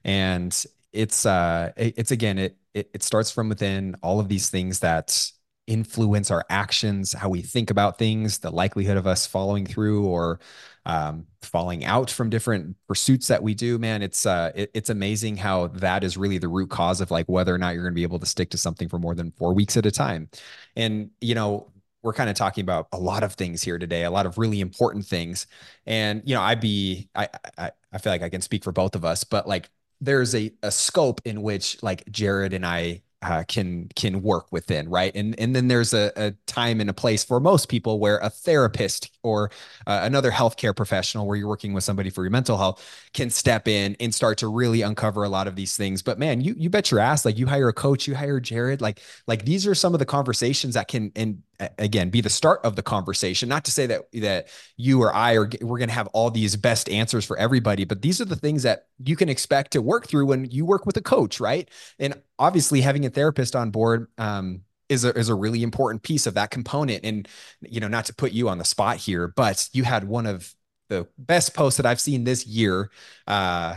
and it's uh, it's again it. It, it starts from within, all of these things that influence our actions, how we think about things, the likelihood of us following through or um, falling out from different pursuits that we do, man. It's uh, it, it's amazing how that is really the root cause of like whether or not you're going to be able to stick to something for more than four weeks at a time. And, you know, we're kind of talking about a lot of things here today, a lot of really important things. And, you know, I'd be, I, I, I feel like I can speak for both of us, but like, there's a, a scope in which like Jared and I uh, can, can work within. Right. And, and then there's a, a time and a place for most people where a therapist or uh, another healthcare professional where you're working with somebody for your mental health can step in and start to really uncover a lot of these things. But man, you, you bet your ass, like you hire a coach, you hire Jared, like, like these are some of the conversations that can, and again, be the start of the conversation. Not to say that, that you or I, are we're going to have all these best answers for everybody, but these are the things that you can expect to work through when you work with a coach. Right. And obviously having a therapist on board, um, is a, is a really important piece of that component. And, you know, not to put you on the spot here, but you had one of the best posts that I've seen this year, uh,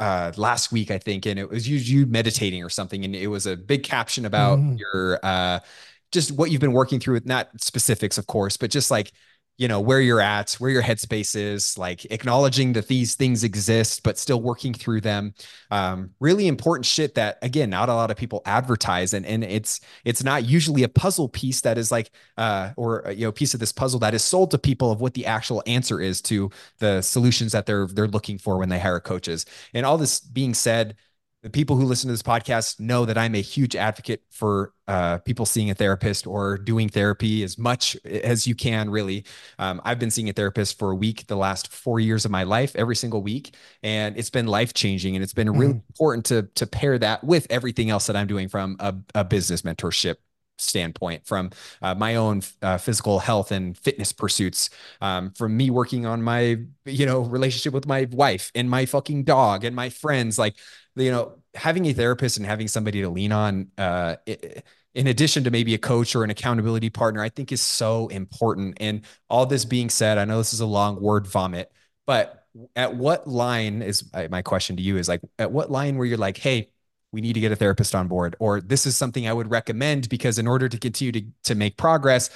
uh, last week, I think. And it was you, you meditating or something. And it was a big caption about mm. your, uh, just what you've been working through with, not specifics, of course, but just like, you know, where you're at, where your headspace is, like acknowledging that these things exist, but still working through them. Um, really important shit that, again, not a lot of people advertise. And, and it's, it's not usually a puzzle piece that is like, uh, or, you know, piece of this puzzle that is sold to people of what the actual answer is to the solutions that they're, they're looking for when they hire coaches. And all this being said, the people who listen to this podcast know that I'm a huge advocate for uh, people seeing a therapist or doing therapy as much as you can, really. Um, I've been seeing a therapist for a week the last four years of my life, every single week. And it's been life-changing. And it's been really mm-hmm. important to, to pair that with everything else that I'm doing from a, a business mentorship standpoint, from uh, my own uh, physical health and fitness pursuits, um, from me working on my, you know, relationship with my wife and my fucking dog and my friends. Like, you know, having a therapist and having somebody to lean on, uh, it, in addition to maybe a coach or an accountability partner, I think is so important. And all this being said, I know this is a long word vomit, but at what line is my question to you is like, at what line where you're like, hey, we need to get a therapist on board, or this is something I would recommend because in order to continue to, to make progress,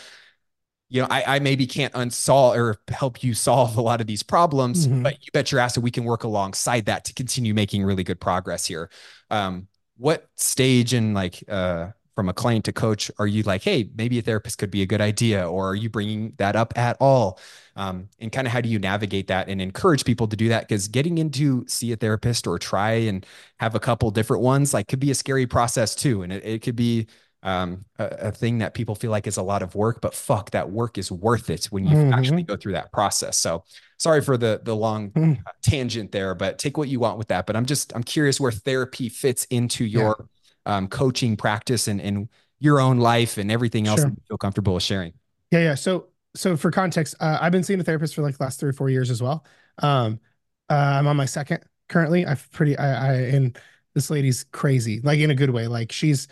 you know, I, I maybe can't unsolve or help you solve a lot of these problems, mm-hmm. but you bet your ass that we can work alongside that to continue making really good progress here. Um, what stage in like, uh, from a client to coach, are you like, hey, maybe a therapist could be a good idea, or are you bringing that up at all? Um, and kind of how do you navigate that and encourage people to do that? Because getting into see a therapist or try and have a couple different ones, like could be a scary process too. And it, it could be um, a, a thing that people feel like is a lot of work, but fuck, that work is worth it when you mm-hmm. actually go through that process. So sorry for the, the long mm. tangent there, but take what you want with that. But I'm just, I'm curious where therapy fits into your yeah. Um, coaching practice and, and your own life and everything else sure. that you feel comfortable with sharing. Yeah. Yeah. So, so for context, uh, I've been seeing a therapist for like the last three or four years as well. Um, uh, I'm on my second currently. I've pretty, I, I, and this lady's crazy, like in a good way. Like she's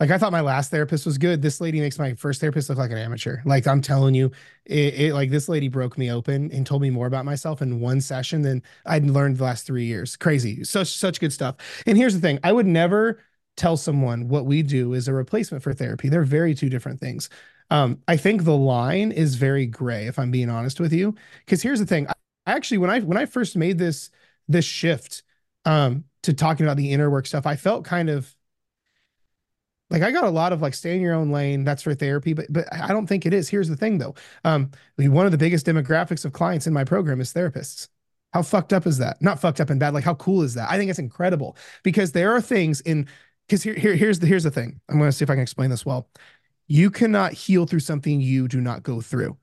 like, I thought my last therapist was good. This lady makes my first therapist look like an amateur. Like I'm telling you it, it like this lady broke me open and told me more about myself in one session than I'd learned the last three years. Crazy. Such, such good stuff. And here's the thing. I would never tell someone what we do is a replacement for therapy. They're very two different things. Um, I think the line is very gray, if I'm being honest with you, because here's the thing. I actually, when I, when I first made this, this shift um, to talking about the inner work stuff, I felt kind of like I got a lot of like stay in your own lane. That's for therapy, but, but I don't think it is. Here's the thing though. Um, one of the biggest demographics of clients in my program is therapists. How fucked up is that? Not fucked up and bad. Like how cool is that? I think it's incredible because there are things in, Because here, here, here's the here's the thing. I'm going to see if I can explain this well. You cannot heal through something you do not go through.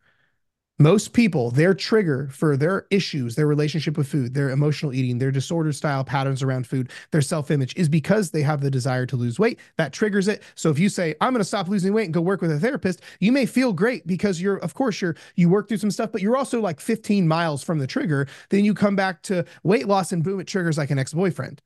Most people, their trigger for their issues, their relationship with food, their emotional eating, their disordered style patterns around food, their self-image is because they have the desire to lose weight. That triggers it. So if you say, I'm going to stop losing weight and go work with a therapist, you may feel great because you're, of course, you're, you work through some stuff, but you're also like fifteen miles from the trigger. Then you come back to weight loss and boom, it triggers like an ex-boyfriend.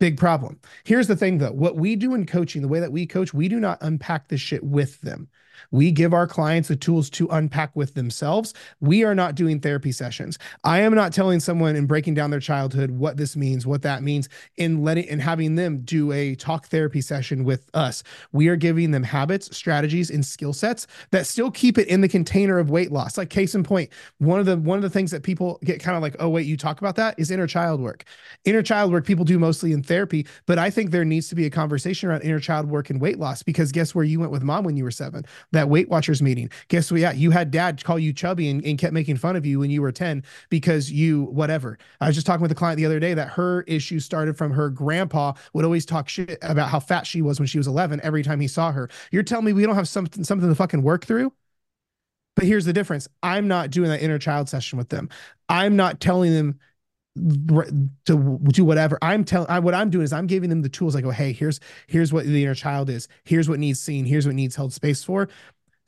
Big problem. Here's the thing though, what we do in coaching, the way that we coach, we do not unpack this shit with them. We give our clients the tools to unpack with themselves. We are not doing therapy sessions. I am not telling someone and breaking down their childhood, what this means, what that means, and letting and having them do a talk therapy session with us. We are giving them habits, strategies, and skill sets that still keep it in the container of weight loss. Like case in point, one of the, one of the things that people get kind of like, oh wait, you talk about that is inner child work. Inner child work people do mostly in therapy, but I think there needs to be a conversation around inner child work and weight loss, because guess where you went with mom when you were seven? That Weight Watchers meeting. Guess what? Yeah, you had dad call you chubby and, and kept making fun of you when you were ten because you whatever. I was just talking with a client the other day that her issue started from her grandpa would always talk shit about how fat she was when she was eleven every time he saw her. You're telling me we don't have something something to fucking work through? But here's the difference. I'm not doing that inner child session with them. I'm not telling them to do whatever. I'm telling, what I'm doing is I'm giving them the tools. I go, hey, here's, here's what the inner child is. Here's what needs seen. Here's what needs held space for.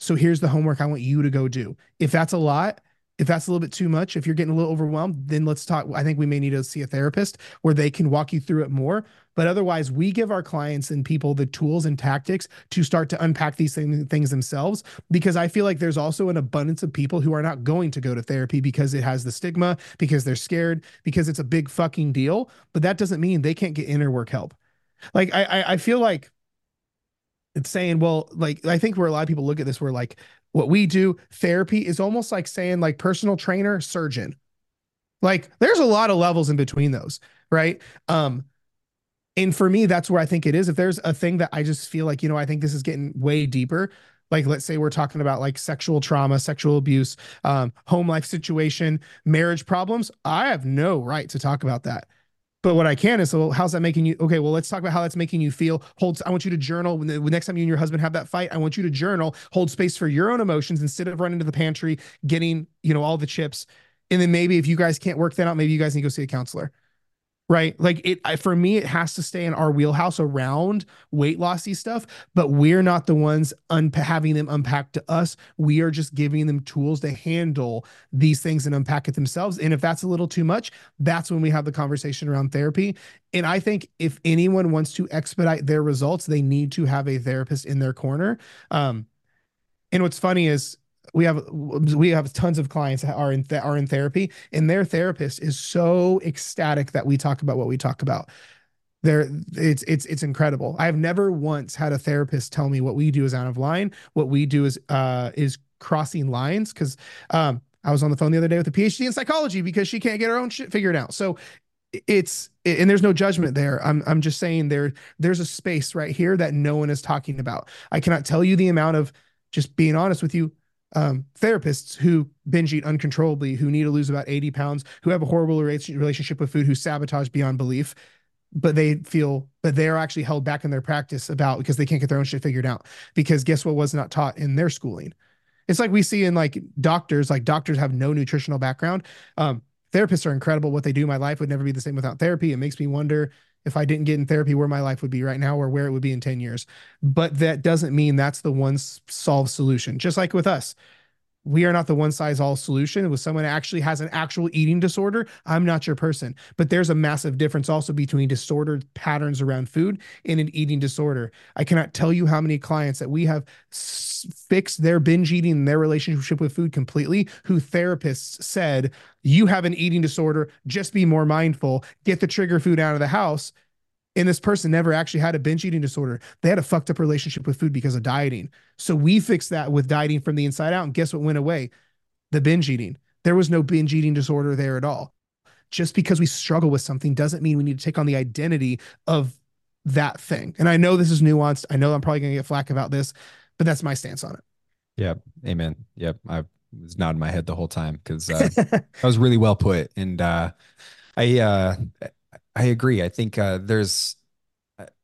So here's the homework I want you to go do. If that's a lot, if that's a little bit too much, if you're getting a little overwhelmed, then let's talk. I think we may need to see a therapist where they can walk you through it more. But otherwise, we give our clients and people the tools and tactics to start to unpack these things themselves, because I feel like there's also an abundance of people who are not going to go to therapy because it has the stigma, because they're scared, because it's a big fucking deal. But that doesn't mean they can't get inner work help. Like, I, I feel like it's saying, well, like, I think where a lot of people look at this, we're like, what we do, therapy is almost like saying like personal trainer, surgeon. Like there's a lot of levels in between those, right? Um, and for me, that's where I think it is. If there's a thing that I just feel like, you know, I think this is getting way deeper. Like, let's say we're talking about like sexual trauma, sexual abuse, um, home life situation, marriage problems. I have no right to talk about that. But what I can is, so well, how's that making you? Okay, well, let's talk about how that's making you feel. Hold, I want you to journal. When the next time you and your husband have that fight, I want you to journal, hold space for your own emotions instead of running to the pantry, getting, you know, all the chips. And then maybe if you guys can't work that out, maybe you guys need to go see a counselor, right? Like it, I, for me, it has to stay in our wheelhouse around weight lossy stuff, but we're not the ones having them unpack to us. We are just giving them tools to handle these things and unpack it themselves. And if that's a little too much, that's when we have the conversation around therapy. And I think if anyone wants to expedite their results, they need to have a therapist in their corner. Um, and what's funny is we have, we have tons of clients that are in, that are in therapy, and their therapist is so ecstatic that we talk about what we talk about there. It's, it's, it's incredible. I've never once had a therapist tell me what we do is out of line. What we do is, uh, is crossing lines. Cause, um, I was on the phone the other day with a PhD in psychology because she can't get her own shit figured out. So it's, and there's no judgment there. I'm, I'm just saying there, there's a space right here that no one is talking about. I cannot tell you the amount of, just being honest with you, Um, therapists who binge eat uncontrollably, who need to lose about eighty pounds, who have a horrible relationship with food, who sabotage beyond belief, but they feel, but they're actually held back in their practice about because they can't get their own shit figured out, because guess what was not taught in their schooling. It's like we see in like doctors, like doctors have no nutritional background. Um, therapists are incredible. What they do, my life would never be the same without therapy. It makes me wonder if I didn't get in therapy, where my life would be right now or where it would be in ten years. But that doesn't mean that's the one solved solution. Just like with us, we are not the one size all solution. With someone who actually has an actual eating disorder, I'm not your person. But there's a massive difference also between disordered patterns around food and an eating disorder. I cannot tell you how many clients that we have fixed their binge eating and their relationship with food completely, who therapists said, you have an eating disorder, just be more mindful, get the trigger food out of the house. And this person never actually had a binge eating disorder. They had a fucked up relationship with food because of dieting. So we fixed that with Dieting from the Inside Out. And guess what went away? The binge eating. There was no binge eating disorder there at all. Just because we struggle with something doesn't mean we need to take on the identity of that thing. And I know this is nuanced. I know I'm probably going to get flack about this, but that's my stance on it. Yeah. Amen. Yep. I was nodding my head the whole time because uh, that was really well put. And uh, I... Uh, I agree. I think uh, there's,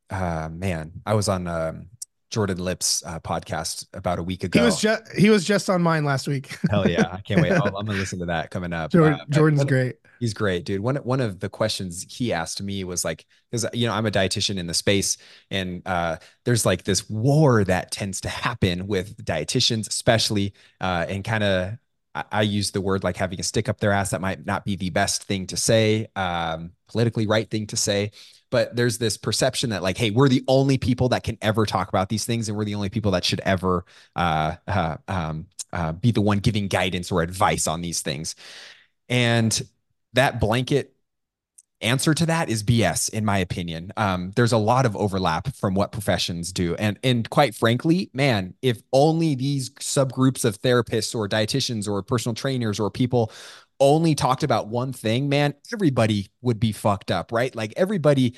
uh, man, I was on um, Jordan Lips uh, podcast about a week ago. He was just he was just on mine last week. Hell yeah, I can't wait. I'll, I'm gonna listen to that coming up. Jordan, uh, Jordan's one, great. He's great, dude. One one of the questions he asked me was like, because you know I'm a dietitian in the space, and uh, there's like this war that tends to happen with dietitians, especially, uh, and kind of I, I use the word like having a stick up their ass. That might not be the best thing to say, um, politically right thing to say. But there's this perception that like, hey, we're the only people that can ever talk about these things. And we're the only people that should ever uh, uh, um, uh, be the one giving guidance or advice on these things. And that blanket answer to that is B S, in my opinion. Um, there's a lot of overlap from what professions do. And, and quite frankly, man, if only these subgroups of therapists or dietitians or personal trainers or people only talked about one thing, man, everybody would be fucked up, right? Like everybody,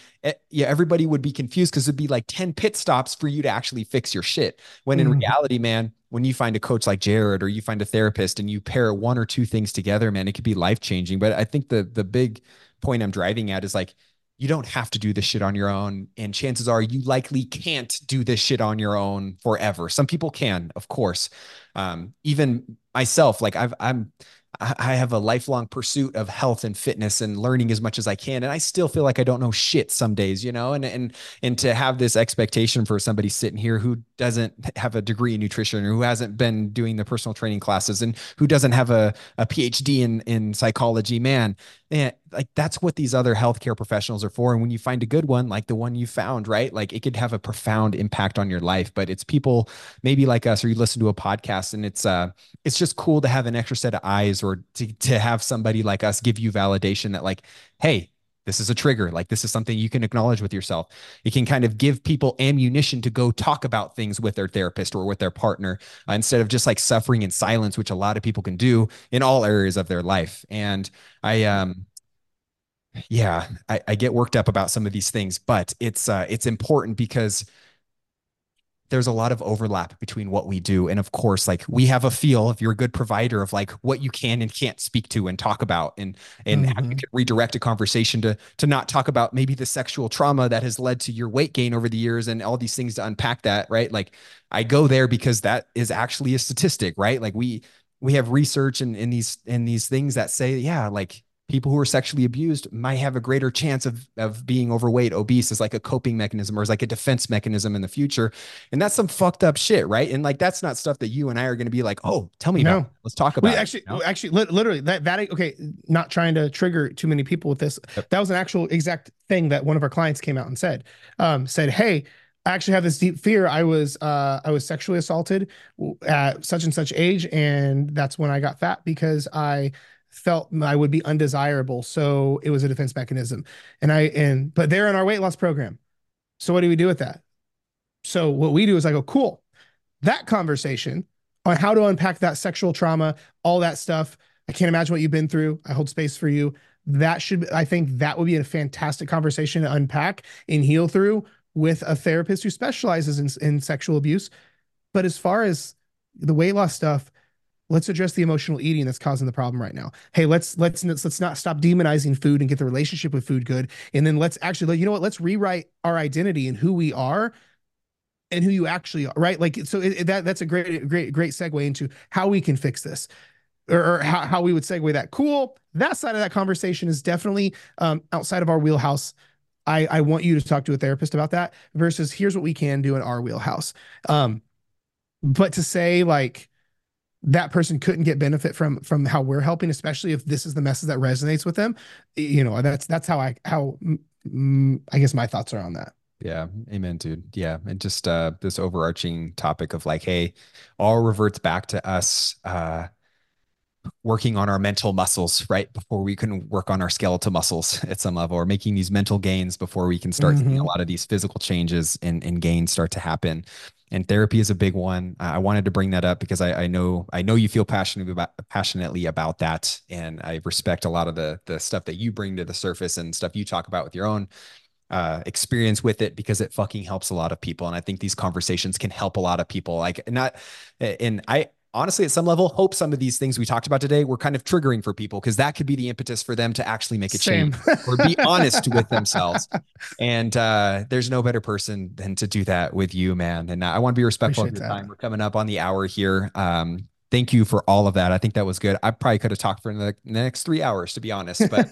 yeah, everybody would be confused because it'd be like ten pit stops for you to actually fix your shit. When in mm. reality, man, when you find a coach like Jared or you find a therapist and you pair one or two things together, man, it could be life-changing. But I think the the big point I'm driving at is like, you don't have to do this shit on your own. And chances are you likely can't do this shit on your own forever. Some people can, of course. Um, even myself, like I've, I'm, I have a lifelong pursuit of health and fitness and learning as much as I can. And I still feel like I don't know shit some days, you know, and, and, and to have this expectation for somebody sitting here who doesn't have a degree in nutrition or who hasn't been doing the personal training classes and who doesn't have a, a PhD in, in psychology, man, man, like that's what these other healthcare professionals are for. And when you find a good one, like the one you found, right? Like it could have a profound impact on your life, but it's people maybe like us, or you listen to a podcast and it's, uh, it's just cool to have an extra set of eyes, or to, to have somebody like us give you validation that like, hey, this is a trigger. Like this is something you can acknowledge with yourself. It can kind of give people ammunition to go talk about things with their therapist or with their partner uh, instead of just like suffering in silence, which a lot of people can do in all areas of their life. And I, um, yeah, I, I get worked up about some of these things, but it's, uh, it's important because there's a lot of overlap between what we do. And of course, like we have a feel, if you're a good provider, of like what you can and can't speak to and talk about, and, and mm-hmm. how you can redirect a conversation to, to not talk about maybe the sexual trauma that has led to your weight gain over the years and all these things to unpack that, right? Like I go there because that is actually a statistic, right? Like we, we have research and in, in these, in these things that say, yeah, like people who are sexually abused might have a greater chance of, of being overweight, obese as like a coping mechanism or as like a defense mechanism in the future. And that's some fucked up shit, right? And like, that's not stuff that you and I are going to be like, oh, tell me no. about it. Let's talk about we actually, it. You know? Actually, literally that, that, okay, not trying to trigger too many people with this. Yep. That was an actual exact thing that one of our clients came out and said, um, said, hey, I actually have this deep fear. I was uh, I was sexually assaulted at such and such age. And that's when I got fat because I felt I would be undesirable. So it was a defense mechanism. And I, and, but they're in our weight loss program. So what do we do with that? So what we do is I go, cool. That conversation on how to unpack that sexual trauma, all that stuff. I can't imagine what you've been through. I hold space for you. That should, I think that would be a fantastic conversation to unpack and heal through with a therapist who specializes in, in sexual abuse. But as far as the weight loss stuff, let's address the emotional eating that's causing the problem right now. Hey, let's let's let's not stop demonizing food and get the relationship with food good. And then let's actually, you know what? Let's rewrite our identity and who we are, and who you actually are. Right? Like so it, that that's a great great great segue into how we can fix this, or, or how how we would segue that. Cool. That side of that conversation is definitely um, outside of our wheelhouse. I I want you to talk to a therapist about that. Versus here's what we can do in our wheelhouse. Um, but to say like, that person couldn't get benefit from, from how we're helping, especially if this is the message that resonates with them. You know, that's, that's how I, how mm, I guess my thoughts are on that. Yeah. Amen, dude. Yeah. And just, uh, this overarching topic of like, hey, all reverts back to us, uh, working on our mental muscles, right? Before we can work on our skeletal muscles at some level, or making these mental gains before we can start mm-hmm. seeing a lot of these physical changes and, and gains start to happen. And therapy is a big one. I wanted to bring that up because I, I know, I know you feel passionate about, passionately about that. And I respect a lot of the, the stuff that you bring to the surface and stuff you talk about with your own uh, experience with it, because it fucking helps a lot of people. And I think these conversations can help a lot of people. Like not, and I, honestly, at some level, hope some of these things we talked about today were kind of triggering for people, because that could be the impetus for them to actually make a Same. change or be honest with themselves. And uh, there's no better person than to do that with you, man. And I want to be respectful Appreciate of your that. time. We're coming up on the hour here. Um, Thank you for all of that. I think that was good. I probably could have talked for the next three hours, to be honest, but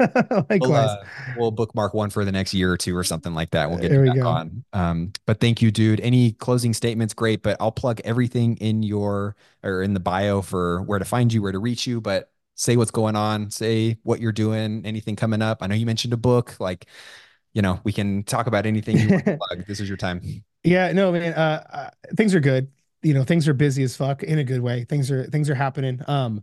we'll, uh, we'll bookmark one for the next year or two or something like that. We'll get there it we back go. on. Um, but thank you, dude. Any closing statements? Great. But I'll plug everything in your, or in the bio for where to find you, where to reach you, but say what's going on, say what you're doing, anything coming up. I know you mentioned a book, like, you know, we can talk about anything you want to plug. This is your time. Yeah, no, man, uh, uh, things are good. You know, things are busy as fuck in a good way. Things are, things are happening. Um,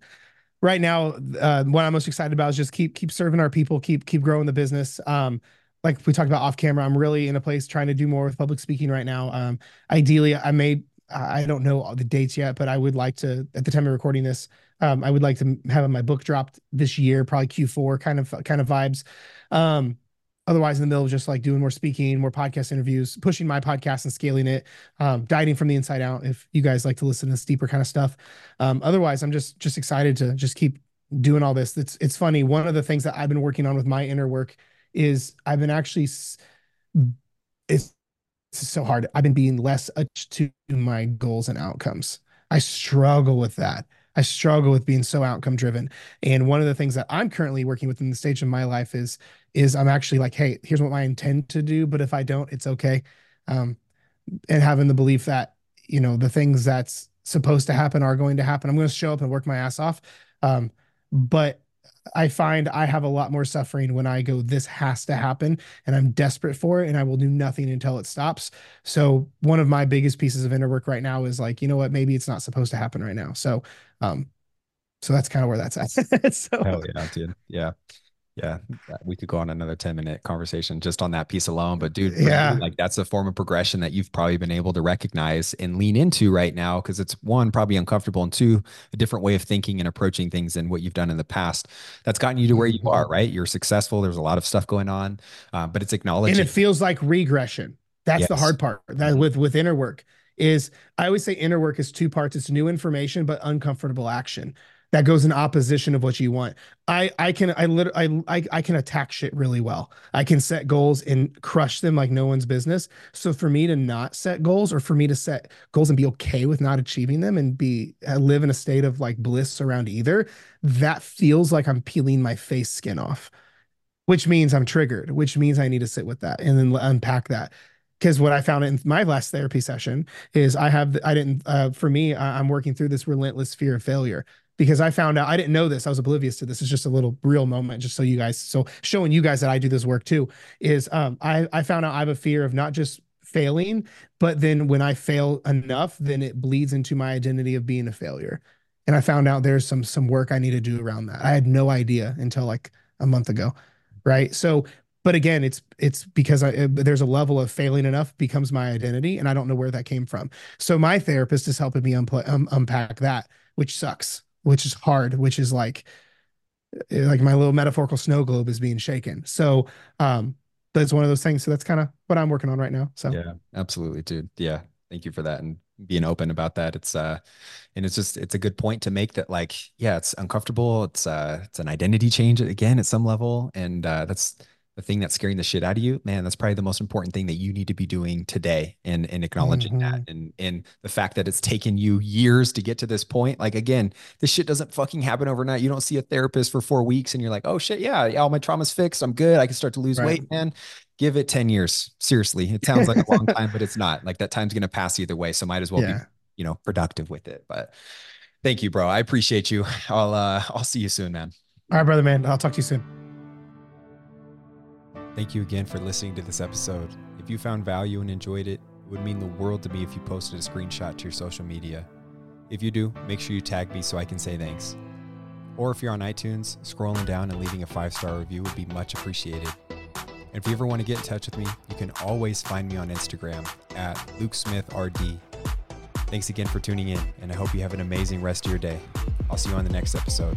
right now, uh, what I'm most excited about is just keep, keep serving our people, keep, keep growing the business. Um, like we talked about off camera, I'm really in a place trying to do more with public speaking right now. Um, ideally I may, I don't know all the dates yet, but I would like to, at the time of recording this, um, I would like to have my book dropped this year, probably Q four kind of, kind of vibes. Um, Otherwise, in the middle of just like doing more speaking, more podcast interviews, pushing my podcast and scaling it, um, dieting from the inside out, if you guys like to listen to this deeper kind of stuff. Um, otherwise, I'm just just excited to just keep doing all this. It's, it's funny. One of the things that I've been working on with my inner work is I've been actually, it's, it's so hard. I've been being less attached to my goals and outcomes. I struggle with that. I struggle with being so outcome driven. And one of the things that I'm currently working with in the stage of my life is, is I'm actually like, hey, here's what I intend to do, but if I don't, it's okay. Um, and having the belief that, you know, the things that's supposed to happen are going to happen. I'm going to show up and work my ass off. Um, but I find I have a lot more suffering when I go, this has to happen, and I'm desperate for it, and I will do nothing until it stops. So one of my biggest pieces of inner work right now is like, you know what, maybe it's not supposed to happen right now. So, um, so that's kind of where that's at. so, Hell yeah, dude. Yeah. Yeah. We could go on another ten minute conversation just on that piece alone, but dude, yeah. like that's a form of progression that you've probably been able to recognize and lean into right now. Cause it's one, probably uncomfortable, and two, a different way of thinking and approaching things than what you've done in the past. That's gotten you to where you are, right? You're successful. There's a lot of stuff going on, uh, but it's acknowledging. And it feels like regression. That's yes. the hard part that with, with inner work is, I always say inner work is two parts. It's new information, but uncomfortable action. That goes in opposition of what you want. I I can I literally I I can attack shit really well. I can set goals and crush them like no one's business. So for me to not set goals, or for me to set goals and be okay with not achieving them and be I live in a state of like bliss around either, that feels like I'm peeling my face skin off, which means I'm triggered, which means I need to sit with that and then unpack that. Because what I found in my last therapy session is I have I didn't uh, for me I, I'm working through this relentless fear of failure. Because I found out, I didn't know this. I was oblivious to this. It's just a little real moment, just so you guys, so showing you guys that I do this work too, is um, I, I found out I have a fear of not just failing, but then when I fail enough, then it bleeds into my identity of being a failure. And I found out there's some, some work I need to do around that. I had no idea until like a month ago, right? So, but again, it's, it's because I, it, there's a level of failing enough becomes my identity, and I don't know where that came from. So my therapist is helping me unpl- um, unpack that, which sucks. Which is hard, which is like, like my little metaphorical snow globe is being shaken. So, um, but it's one of those things. So that's kind of what I'm working on right now. So yeah, absolutely, dude. Yeah. Thank you for that. And being open about that. It's, uh, and it's just, it's a good point to make that, like, yeah, it's uncomfortable. It's, uh, it's an identity change again at some level. And, uh, that's the thing that's scaring the shit out of you, man. That's probably the most important thing that you need to be doing today, and, and acknowledging mm-hmm. that. And, and the fact that it's taken you years to get to this point. Like, again, this shit doesn't fucking happen overnight. You don't see a therapist for four weeks and you're like, oh shit. Yeah. yeah all my trauma's fixed. I'm good. I can start to lose right. weight, man. Give it ten years. Seriously. It sounds like a long time, but it's not. Like, that time's going to pass either way. So might as well yeah. be, you know, productive with it. But thank you, bro. I appreciate you. I'll, uh, I'll see you soon, man. All right, brother, man. I'll talk to you soon. Thank you again for listening to this episode. If you found value and enjoyed it, it would mean the world to me if you posted a screenshot to your social media. If you do, make sure you tag me so I can say thanks. Or if you're on iTunes, scrolling down and leaving a five-star review would be much appreciated. And if you ever want to get in touch with me, you can always find me on Instagram at luke smith r d. Thanks again for tuning in, and I hope you have an amazing rest of your day. I'll see you on the next episode.